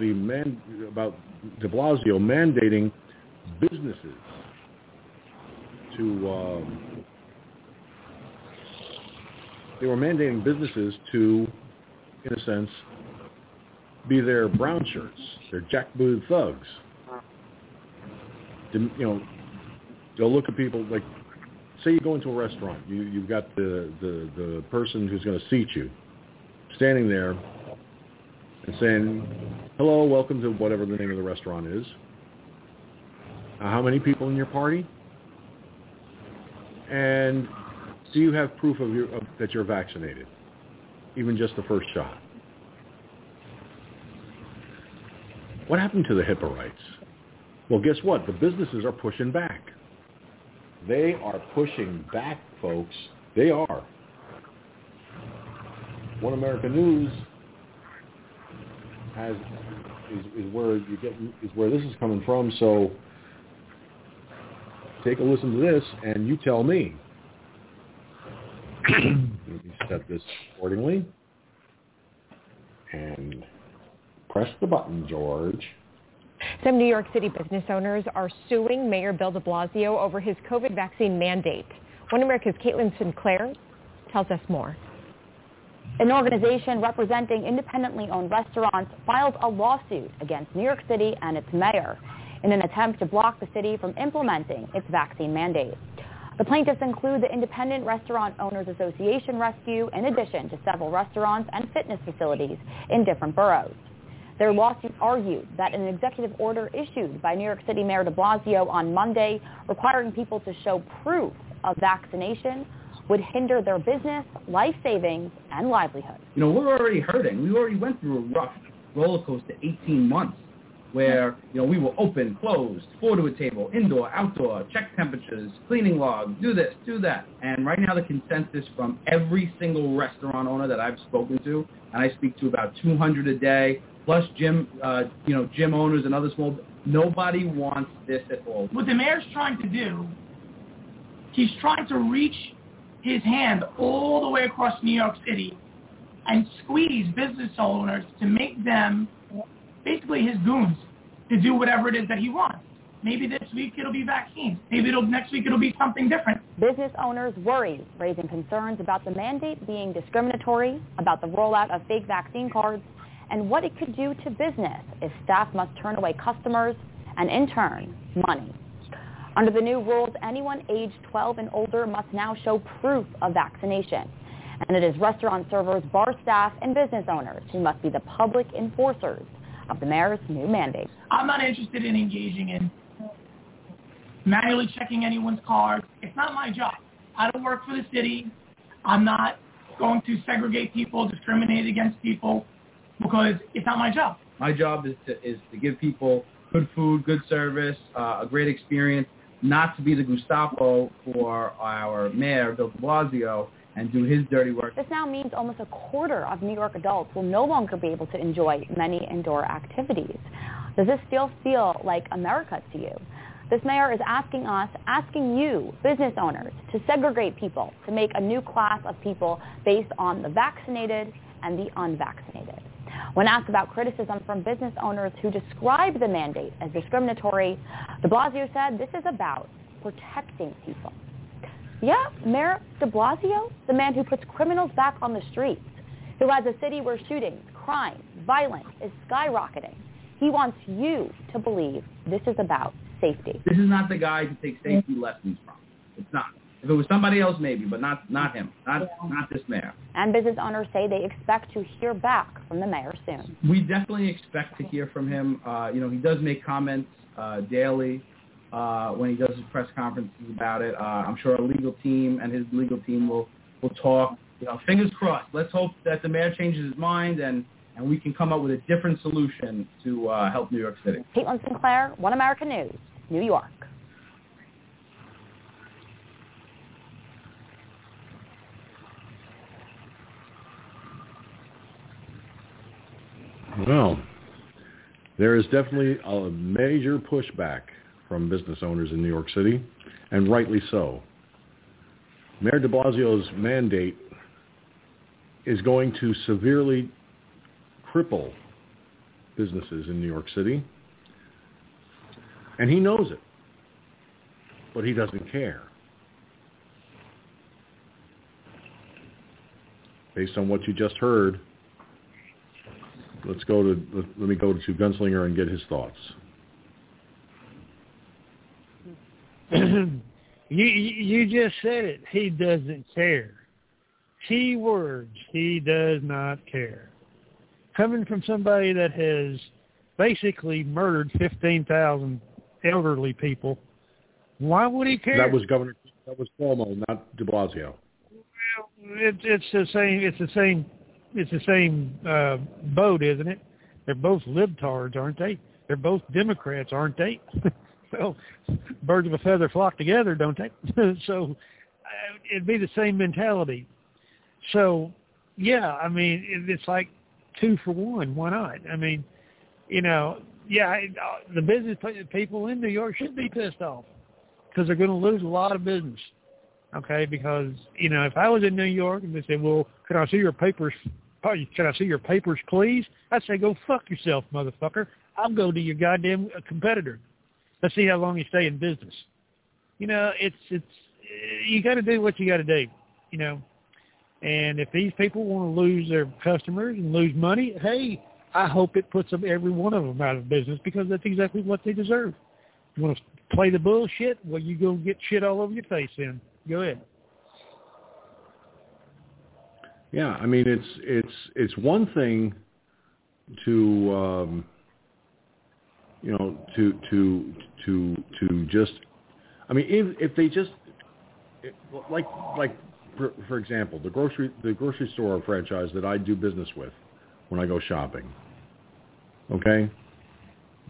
about de Blasio mandating businesses to they were mandating businesses to, in a sense, be their brown shirts, their jackbooted thugs. They'll look at people like, say you go into a restaurant, you've got the person who's going to seat you standing there and saying, hello, welcome to whatever the name of the restaurant is. How many people in your party? And do you have proof that you're vaccinated, even just the first shot? What happened to the HIPAA rights? Well, guess what? The businesses are pushing back. They are pushing back, folks. They are. One America News is where this is coming from. So take a listen to this, and you tell me. Let me set this accordingly, and press the button, George. Some New York City business owners are suing Mayor Bill de Blasio over his COVID vaccine mandate. One America's Caitlin Sinclair tells us more. An organization representing independently owned restaurants filed a lawsuit against New York City and its mayor in an attempt to block the city from implementing its vaccine mandate. The plaintiffs include the Independent Restaurant Owners Association rescue, in addition to several restaurants and fitness facilities in different boroughs. Their lawsuit argued that an executive order issued by New York City Mayor de Blasio on Monday requiring people to show proof of vaccination would hinder their business, life savings, and livelihood. We're already hurting. We already went through a rough roller coaster 18 months where, we were open, closed, floor to a table, indoor, outdoor, check temperatures, cleaning logs, do this, do that. And right now the consensus from every single restaurant owner that I've spoken to, and I speak to about 200 a day, plus gym owners and other small, nobody wants this at all. What the mayor's trying to do, he's trying to reach his hand all the way across New York City and squeeze business owners to make them basically his goons to do whatever it is that he wants. Maybe this week it'll be vaccines. Maybe next week it'll be something different. Business owners worry, raising concerns about the mandate being discriminatory, about the rollout of fake vaccine cards, and what it could do to business if staff must turn away customers and, in turn, money. Under the new rules, anyone aged 12 and older must now show proof of vaccination. And it is restaurant servers, bar staff, and business owners who must be the public enforcers of the mayor's new mandate. I'm not interested in engaging in manually checking anyone's cards. It's not my job. I don't work for the city. I'm not going to segregate people, discriminate against people, because it's not my job. My job is to give people good food, good service, a great experience, not to be the Gestapo for our mayor, Bill de Blasio, and do his dirty work. This now means almost a quarter of New York adults will no longer be able to enjoy many indoor activities. Does this still feel like America to you? This mayor is asking us, asking you, business owners, to segregate people, to make a new class of people based on the vaccinated and the unvaccinated. When asked about criticism from business owners who describe the mandate as discriminatory, de Blasio said this is about protecting people. Yeah, Mayor de Blasio, the man who puts criminals back on the streets, who has a city where shootings, crime, violence is skyrocketing, He wants you to believe this is about safety. This is not the guy to take safety lessons from. It's not. If it was somebody else, maybe, but not him. Not this mayor. And business owners say they expect to hear back from the mayor soon. We definitely expect to hear from him. He does make comments daily when he does his press conferences about it. I'm sure our legal team and his legal team will talk. Fingers crossed. Let's hope that the mayor changes his mind and we can come up with a different solution to help New York City. Caitlin Sinclair, One America News, New York. Well, there is definitely a major pushback from business owners in New York City, and rightly so. Mayor de Blasio's mandate is going to severely cripple businesses in New York City, and he knows it, but he doesn't care. Based on what you just heard, let me go to Gunslinger and get his thoughts. You just said it. He doesn't care. Key words. He does not care. Coming from somebody that has basically murdered 15,000 elderly people, why would he care? That was Governor. That was Cuomo, not de Blasio. Well, it's the same. It's the same boat, isn't it? They're both libtards, aren't they? They're both Democrats, aren't they? Well, birds of a feather flock together, don't they? So it'd be the same mentality. So, yeah, I mean, it's like 2 for 1. Why not? I mean, the business people in New York should be pissed off because they're going to lose a lot of business. Okay, because, if I was in New York and they said, well, can I see your papers? Can I see your papers, please? I'd say, go fuck yourself, motherfucker. I'll go to your goddamn competitor. Let's see how long you stay in business. You got to do what you got to do, And if these people want to lose their customers and lose money, hey, I hope it puts every one of them out of business because that's exactly what they deserve. You want to play the bullshit? Well, you go get shit all over your face then. Go ahead. Yeah, I mean it's one thing to to just. I mean, if they just like for example, the grocery store franchise that I do business with when I go shopping. Okay,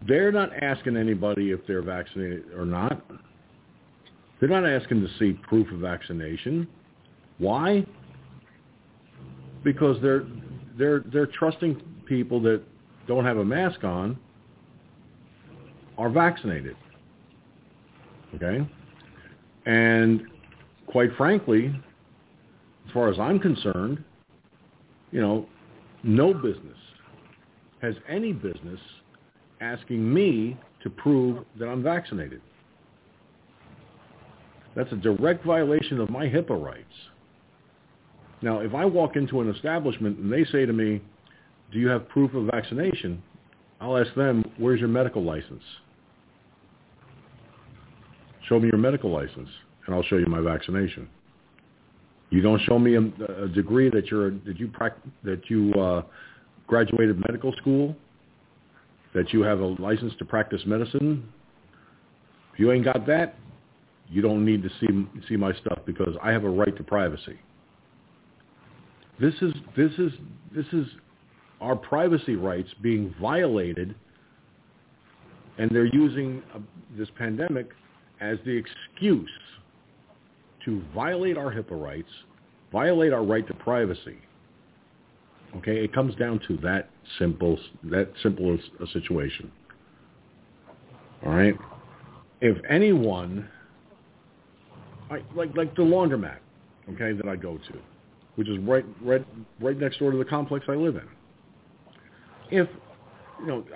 they're not asking anybody if they're vaccinated or not. They're not asking to see proof of vaccination. Why? Because they're trusting people that don't have a mask on are vaccinated. Okay? And quite frankly, as far as I'm concerned, no business has any business asking me to prove that I'm vaccinated. That's a direct violation of my HIPAA rights. Now, if I walk into an establishment and they say to me, do you have proof of vaccination? I'll ask them, where's your medical license? Show me your medical license, and I'll show you my vaccination. You don't show me a degree that you graduated medical school, that you have a license to practice medicine. If you ain't got that, you don't need to see my stuff because I have a right to privacy. This is our privacy rights being violated, and they're using this pandemic as the excuse to violate our HIPAA rights, violate our right to privacy. Okay, it comes down to that simple a situation. All right, if anyone. Like the laundromat, okay, that I go to, which is right next door to the complex I live in. If,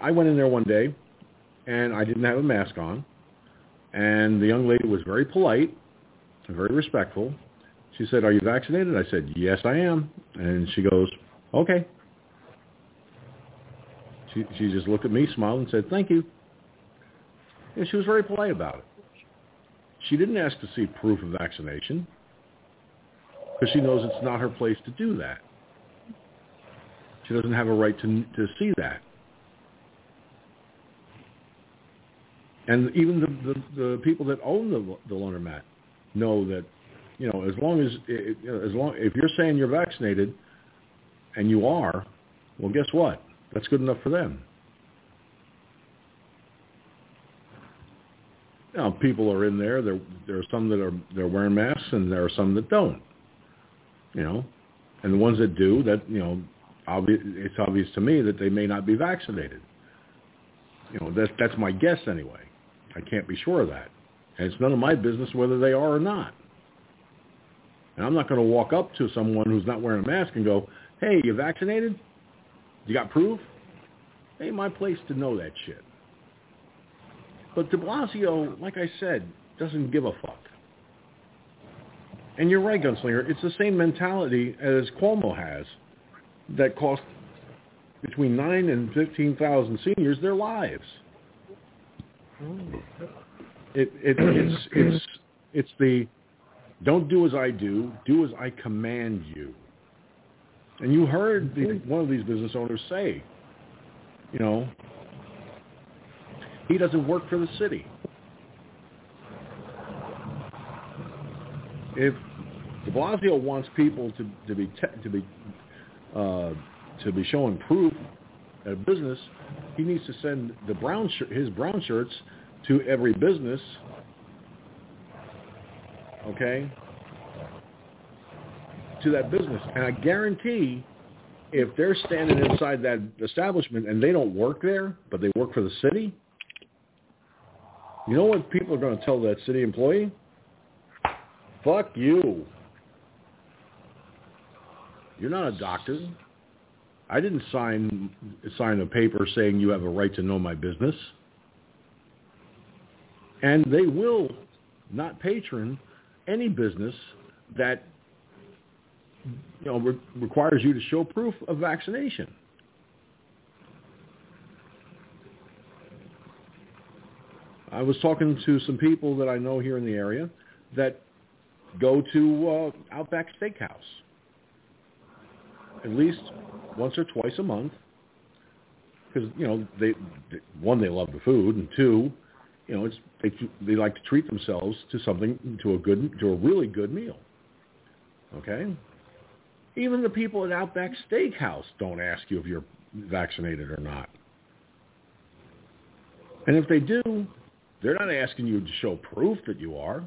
I went in there one day, and I didn't have a mask on, and the young lady was very polite and very respectful. She said, are you vaccinated? I said, yes, I am. And she goes, okay. She just looked at me, smiled, and said, thank you. And she was very polite about it. She didn't ask to see proof of vaccination because she knows it's not her place to do that. She doesn't have a right to see that. And even the people that own the loaner mat know that, you know, as long if you're saying you're vaccinated, and you are, well, guess what? That's good enough for them. Now, people are in there. There are some that they're wearing masks, and there are some that don't. You know, and the ones that do, that, you know, it's obvious to me that they may not be vaccinated. You know, that's my guess anyway. I can't be sure of that. And it's none of my business whether they are or not. And I'm not going to walk up to someone who's not wearing a mask and go, hey, you vaccinated? You got proof? It ain't my place to know that shit. But de Blasio, like I said, doesn't give a fuck. And you're right, Gunslinger. It's the same mentality as Cuomo has that cost between 9,000 and 15,000 seniors their lives. It's the don't do as I do as I command you. And you heard one of these business owners say, you know, he doesn't work for the city. If de Blasio wants people to be showing proof at a business, he needs to send his brown shirts to every business. Okay? To that business. And I guarantee if they're standing inside that establishment and they don't work there, but they work for the city, you know what people are going to tell that city employee? Fuck you. You're not a doctor. I didn't sign a paper saying you have a right to know my business. And they will not patron any business that, you know, requires you to show proof of vaccination. I was talking to some people that I know here in the area that go to Outback Steakhouse at least once or twice a month because, you know, they one, they love the food, and two, you know, they like to treat themselves to something, to a really good meal. Okay? Even the people at Outback Steakhouse don't ask you if you're vaccinated or not. And if they do, they're not asking you to show proof that you are.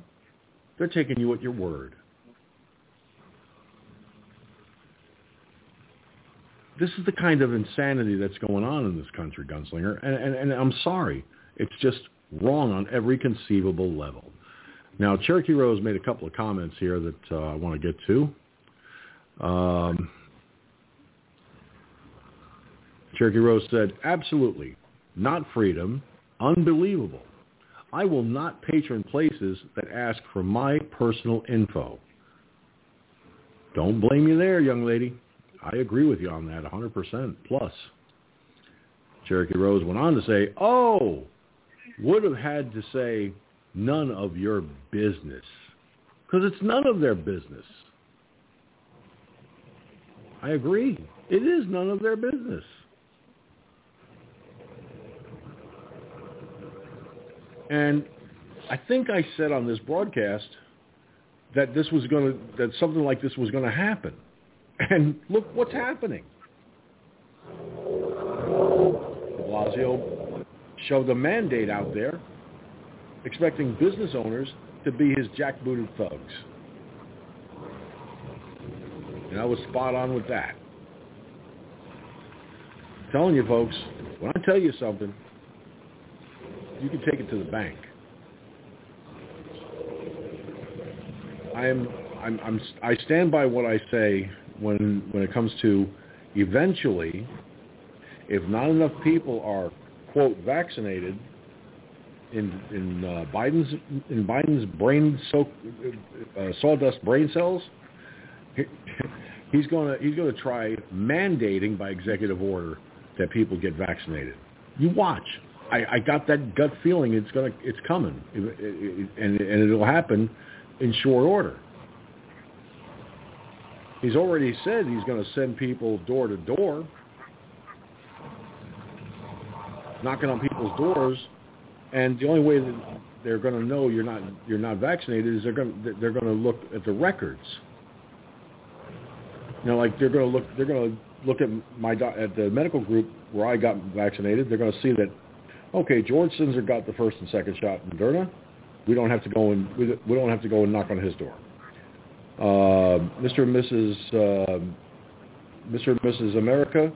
They're taking you at your word. This is the kind of insanity that's going on in this country, Gunslinger. And I'm sorry. It's just wrong on every conceivable level. Now, Cherokee Rose made a couple of comments here that I want to get to. Cherokee Rose said, absolutely, not freedom, unbelievable. I will not patron places that ask for my personal info. Don't blame you there, young lady. I agree with you on that 100% plus. Cherokee Rose went on to say, oh, would have had to say none of your business, because it's none of their business. I agree. It is none of their business. And I think I said on this broadcast that that something like this was going to happen. And look what's happening. De Blasio shoved a mandate out there expecting business owners to be his jackbooted thugs. And I was spot on with that. I'm telling you, folks, when I tell you something, you can take it to the bank. I stand by what I say when it comes to eventually, if not enough people are quote vaccinated in Biden's sawdust brain cells, he's gonna try mandating by executive order that people get vaccinated. You watch. I got that gut feeling it's coming, and it'll happen in short order. He's already said he's going to send people door to door, knocking on people's doors, and the only way that they're going to know you're not vaccinated is they're going to look at the records. You know, like they're going to look at at the medical group where I got vaccinated. They're going to see that, okay, George Sinzer got the first and second shot in Moderna. We don't have to go and knock on his door. Mr. and Mrs. America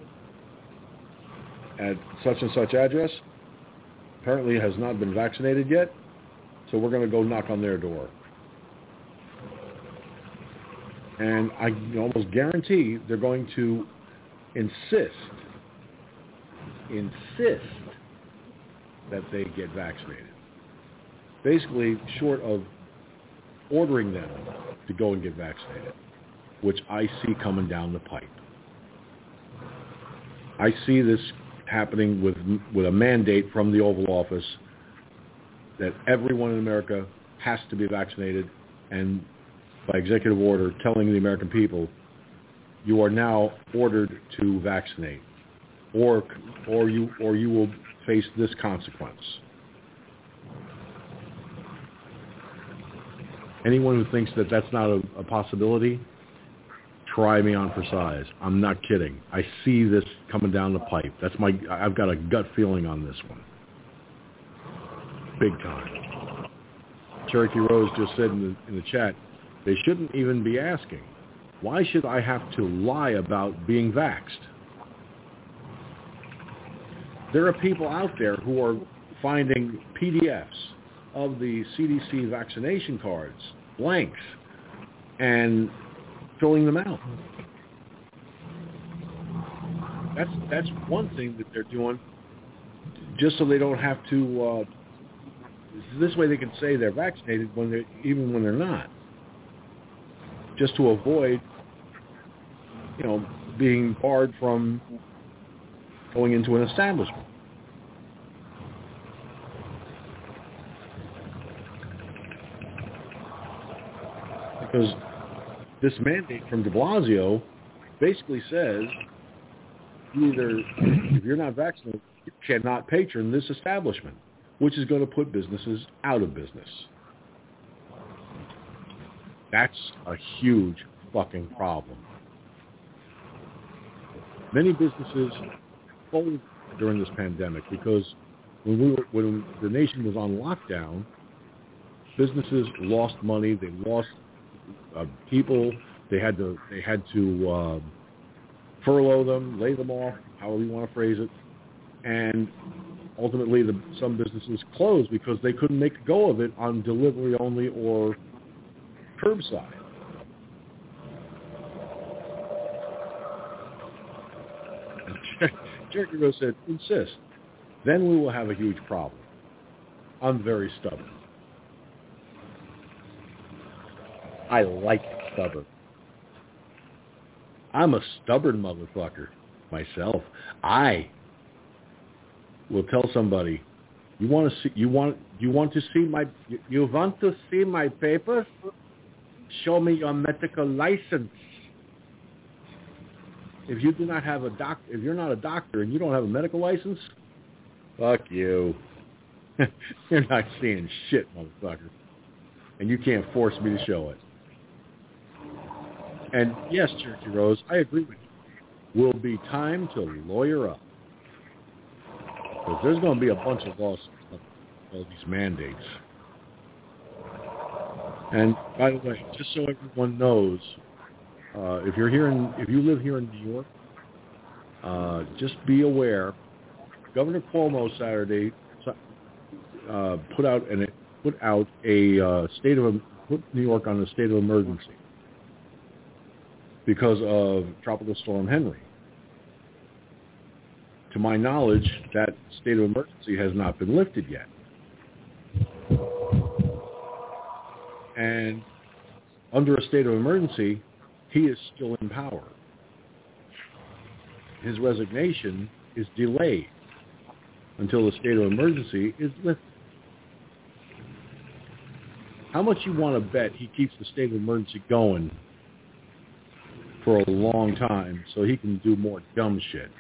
at such and such address apparently has not been vaccinated yet, so we're going to go knock on their door. And I almost guarantee they're going to insist that they get vaccinated. Basically, short of ordering them to go and get vaccinated, which I see coming down the pipe. I see this happening with a mandate from the Oval Office that everyone in America has to be vaccinated, and by executive order telling the American people, you are now ordered to vaccinate, or you will face this consequence. Anyone who thinks that that's not a possibility, try me on for size. I'm not kidding. I see this coming down the pipe. I've got a gut feeling on this one. Big time. Cherokee Rose just said in the chat, they shouldn't even be asking, why should I have to lie about being vaxxed? There are people out there who are finding PDFs of the CDC vaccination cards, blanks, and filling them out. That's one thing that they're doing, just so they don't have to. This way, they can say they're vaccinated even when they're not, just to avoid, being barred from going into an establishment. Because this mandate from de Blasio basically says, if you're not vaccinated, you cannot patron this establishment, which is going to put businesses out of business. That's a huge fucking problem. Many businesses folded during this pandemic because when the nation was on lockdown, businesses lost money. They lost people. They had to furlough them, lay them off, however you want to phrase it, and ultimately some businesses closed because they couldn't make a go of it on delivery only or curbside. Cherokee Rose said, insist. Then we will have a huge problem. I'm very stubborn. I like stubborn. I'm a stubborn motherfucker myself. I will tell somebody, you want to see my papers? Show me your medical license. If you do not have if you're not a doctor and you don't have a medical license, fuck you. You're not seeing shit, motherfucker. And you can't force me to show it. And yes, Cherokee Rose, I agree with you. Will be time to lawyer up. Because there's going to be a bunch of lawsuits on all these mandates. And by the way, just so everyone knows, if you live here in New York, just be aware. Governor Cuomo Saturday put New York on a state of emergency because of Tropical Storm Henry. To my knowledge, that state of emergency has not been lifted yet. And under a state of emergency, he is still in power. His resignation is delayed until the state of emergency is lifted. How much you want to bet he keeps the state of emergency going for a long time so he can do more dumb shit?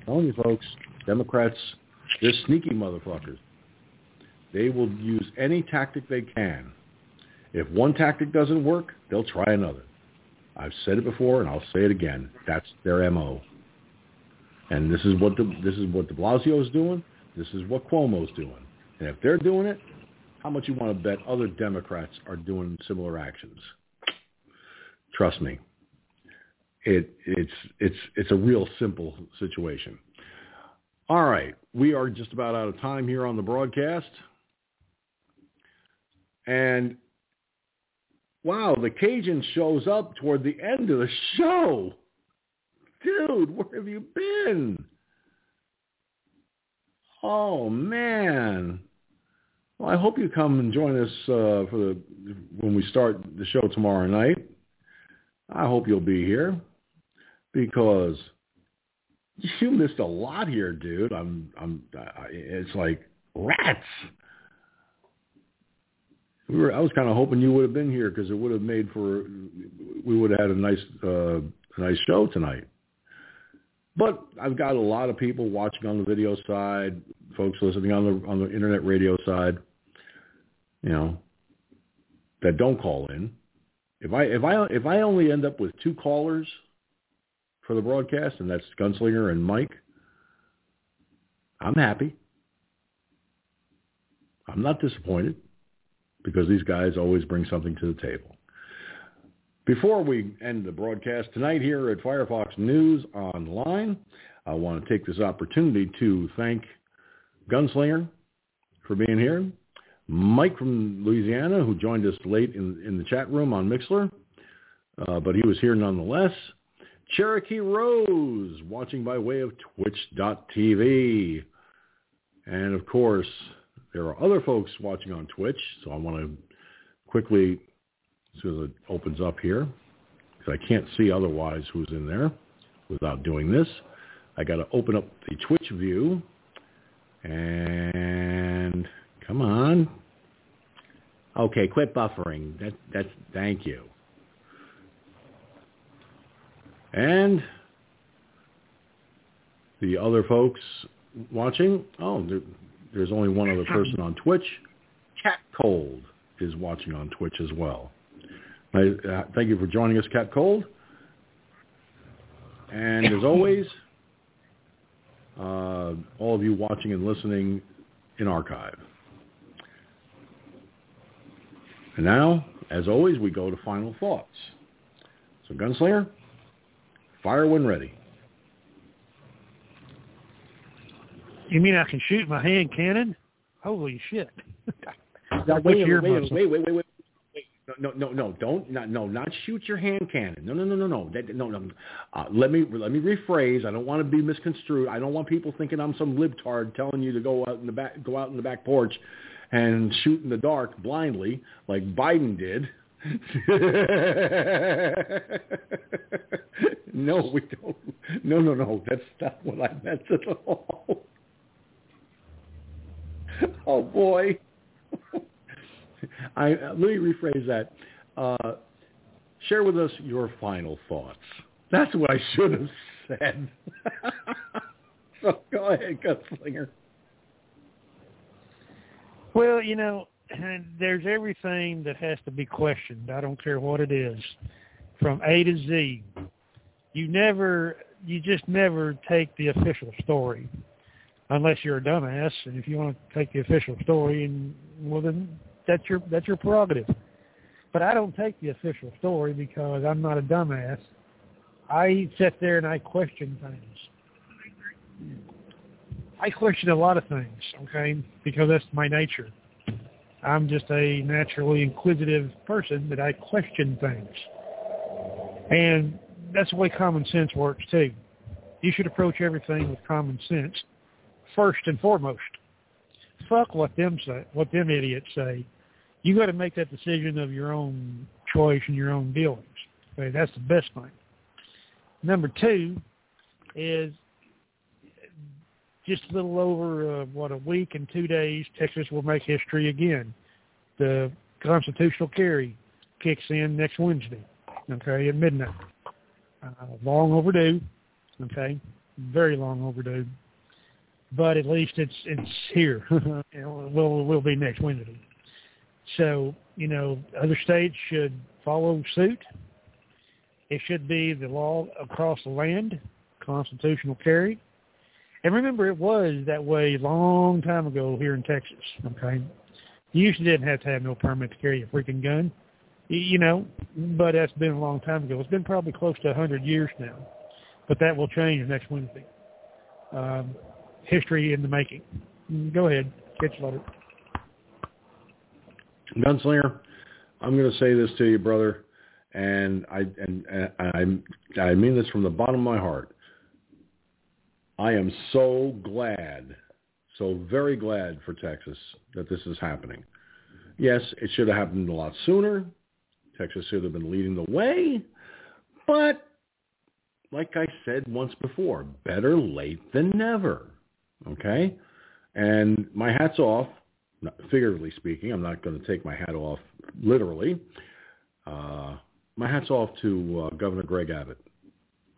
I'm telling you, folks, Democrats, they're sneaky motherfuckers. They will use any tactic they can. If one tactic doesn't work, they'll try another. I've said it before, and I'll say it again. That's their MO. And this is what de Blasio is doing. This is what Cuomo's doing. And if they're doing it, how much you want to bet other Democrats are doing similar actions? Trust me. It's a real simple situation. All right, we are just about out of time here on the broadcast. And wow, the Cajun shows up toward the end of the show. Dude, where have you been? Oh, man. Well, I hope you come and join us when we start the show tomorrow night. I hope you'll be here because you missed a lot here, dude. It's like rats. I was kind of hoping you would have been here because it would have made for, we would have had a nice show tonight. But I've got a lot of people watching on the video side, folks listening on the internet radio side, you know, that don't call in. If I only end up with two callers for the broadcast, and that's Gunslinger and Mike, I'm happy. I'm not disappointed, because these guys always bring something to the table. Before we end the broadcast tonight here at Firefox News Online, I want to take this opportunity to thank Gunslinger for being here, Mike from Louisiana, who joined us late in the chat room on Mixler, but he was here nonetheless, Cherokee Rose, watching by way of Twitch.tv, and of course, there are other folks watching on Twitch, so I want to quickly, as soon as it opens up here, because I can't see otherwise who's in there without doing this. I got to open up the Twitch view, and come on. Okay, quit buffering. That's thank you. And the other folks watching, there's only one other person on Twitch. Cat Cold is watching on Twitch as well. Thank you for joining us, Cat Cold. And as always, all of you watching and listening in archive. And now, as always, we go to final thoughts. So, Gunslinger, fire when ready. You mean I can shoot my hand cannon? Holy shit! Wait! No! Don't shoot your hand cannon. No! Let me rephrase. I don't want to be misconstrued. I don't want people thinking I'm some libtard telling you to go out in the back porch, and shoot in the dark blindly like Biden did. No, we don't. No! That's not what I meant at all. Oh, boy. Let me rephrase that. Share with us your final thoughts. That's what I should have said. So go ahead, Gunslinger. Well, you know, there's everything that has to be questioned. I don't care what it is. From A to Z. You just never take the official story. Unless you're a dumbass, and if you want to take the official story, then that's your prerogative. But I don't take the official story because I'm not a dumbass. I sit there and I question things. I question a lot of things, okay, because that's my nature. I'm just a naturally inquisitive person that I question things. And that's the way common sense works, too. You should approach everything with common sense. First and foremost, fuck what them idiots say. You got to make that decision of your own choice and your own dealings. Okay, that's the best thing. Number two is just a little over, a week and 2 days, Texas will make history again. The constitutional carry kicks in next Wednesday, okay, at midnight. Long overdue, okay, very long overdue. But at least it's here. We'll be next Wednesday. So, you know, other states should follow suit. It should be the law across the land, constitutional carry. And remember, it was that way a long time ago here in Texas, okay? You used to didn't have to have no permit to carry a freaking gun, you know, but that's been a long time ago. It's been probably close to 100 years now, but that will change next Wednesday. History in the making. Go ahead. Catch you later. Gunslinger, I'm going to say this to you, brother, and I mean this from the bottom of my heart. I am so glad, so very glad for Texas that this is happening. Yes, it should have happened a lot sooner. Texas should have been leading the way. But like I said once before, better late than never. Okay? And my hat's off, figuratively speaking. I'm not going to take my hat off literally. My hat's off to Governor Greg Abbott.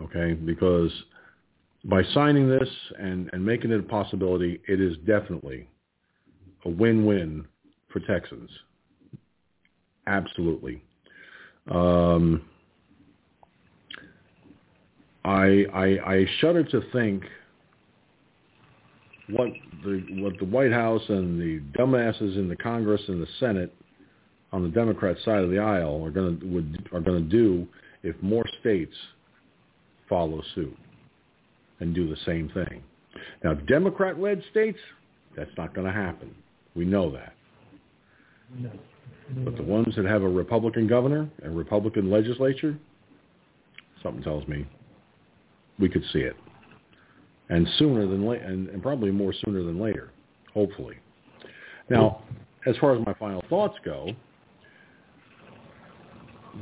Okay? Because by signing this and making it a possibility, it is definitely a win-win for Texans. Absolutely. I shudder to think what the White House and the dumbasses in the Congress and the Senate on the Democrat side of the aisle are going to do if more states follow suit and do the same thing. Now, Democrat-led states, that's not going to happen. We know that. No. But the ones that have a Republican governor and Republican legislature, something tells me we could see it. And sooner than later, and probably more sooner than later, hopefully. Now, as far as my final thoughts go,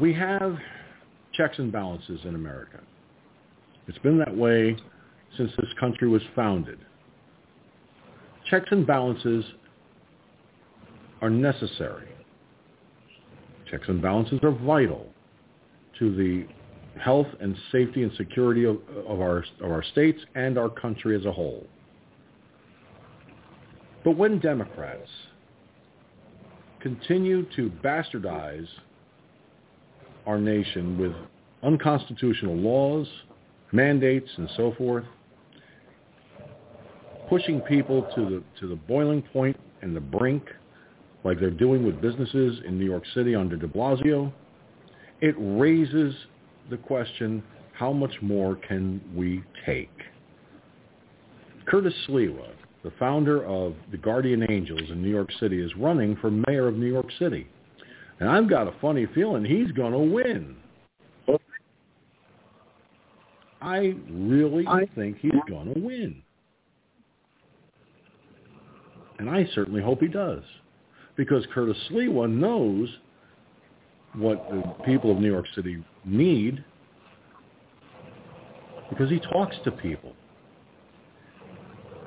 we have checks and balances in America. It's been that way since this country was founded. Checks and balances are necessary. Checks and balances are vital to the health and safety and security of our states and our country as a whole. But when Democrats continue to bastardize our nation with unconstitutional laws, mandates, and so forth, pushing people to the boiling point and the brink, like they're doing with businesses in New York City under de Blasio, it raises the question, how much more can we take? Curtis Sliwa, the founder of the Guardian Angels in New York City, is running for mayor of New York City. And I've got a funny feeling he's going to win. I really think he's going to win. And I certainly hope he does. Because Curtis Sliwa knows what the people of New York City need, because he talks to people.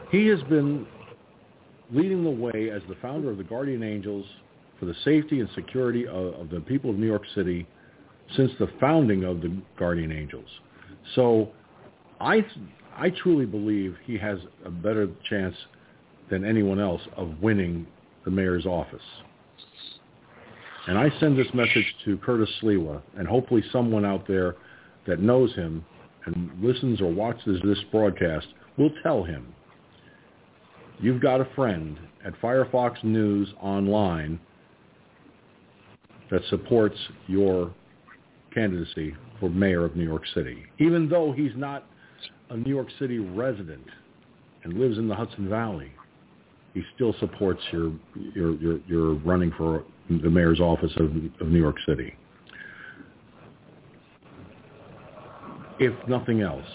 He has been leading the way as the founder of the Guardian Angels for the safety and security of the people of New York City since the founding of the Guardian Angels. So I truly believe he has a better chance than anyone else of winning the mayor's office. And I send this message to Curtis Sliwa, and hopefully someone out there that knows him and listens or watches this broadcast will tell him, you've got a friend at Firefox News Online that supports your candidacy for mayor of New York City, even though he's not a New York City resident and lives in the Hudson Valley. He still supports your running for the mayor's office of New York City. If nothing else,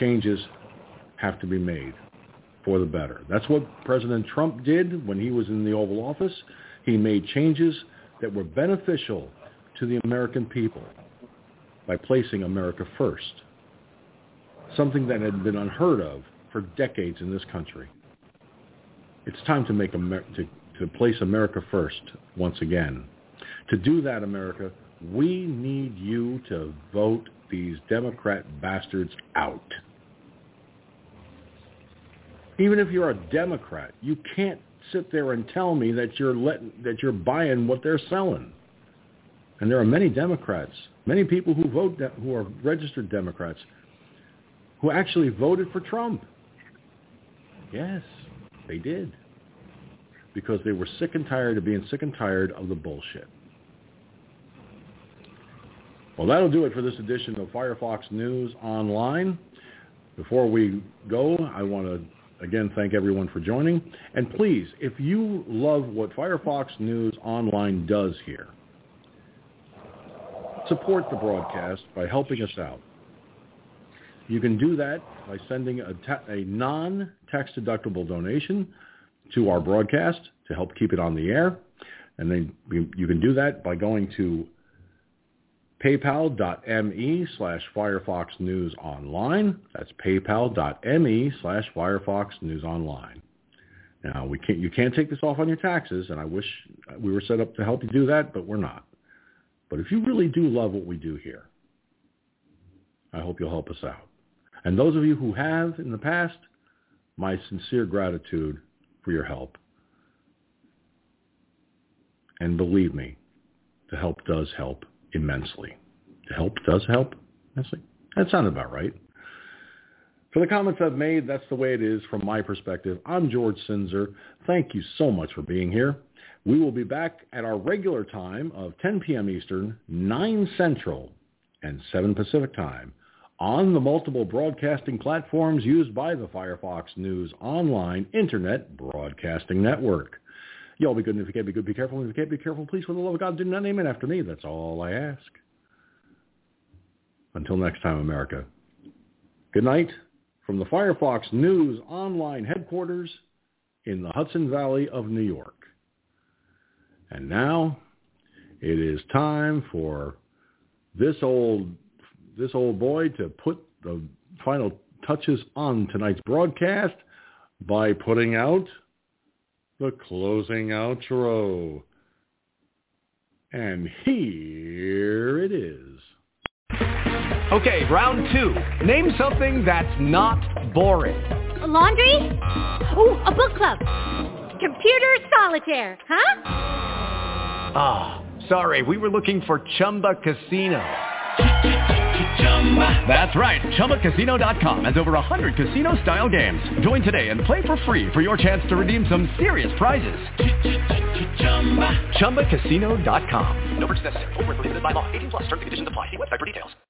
changes have to be made for the better. That's what President Trump did when he was in the Oval Office. He made changes that were beneficial to the American people by placing America first, something that had been unheard of for decades in this country. It's time to make to place America first once again. To do that, America, we need you to vote these Democrat bastards out. Even if you're a Democrat, you can't sit there and tell me that you're buying what they're selling. And there are many Democrats, many people who vote who are registered Democrats, who actually voted for Trump. Yes, they did, because they were sick and tired of being sick and tired of the bullshit. Well, that'll do it for this edition of Firefox News Online. Before we go, I want to again thank everyone for joining. And please, if you love what Firefox News Online does here, support the broadcast by helping us out. You can do that by sending a non-tax-deductible donation to our broadcast to help keep it on the air. And then you can do that by going to paypal.me/Firefox News Online. That's paypal.me/Firefox News Online. Now, you can't take this off on your taxes, and I wish we were set up to help you do that, but we're not. But if you really do love what we do here, I hope you'll help us out. And those of you who have in the past, my sincere gratitude for your help. And believe me, the help does help immensely. The help does help immensely? That sounded about right. For the comments I've made, that's the way it is from my perspective. I'm George Sinzer. Thank you so much for being here. We will be back at our regular time of 10 p.m. Eastern, 9 Central, and 7 Pacific time on the multiple broadcasting platforms used by the Firefox News Online Internet Broadcasting Network. Y'all be good, and if you can't be good, be careful. And if you can't be careful, please, for the love of God, do not name it after me. That's all I ask. Until next time, America. Good night from the Firefox News Online headquarters in the Hudson Valley of New York. And now it is time for this old boy to put the final touches on tonight's broadcast by putting out the closing outro. And here it is. Okay, round two. Name something that's not boring. A laundry? Ooh, a book club. Computer solitaire, huh? Ah, sorry, we were looking for Chumba Casino. That's right. ChumbaCasino.com has over 100 casino-style games. Join today and play for free for your chance to redeem some serious prizes. ChumbaCasino.com. No purchase necessary. Void where prohibited by law. 18+ terms and conditions apply. See website for details.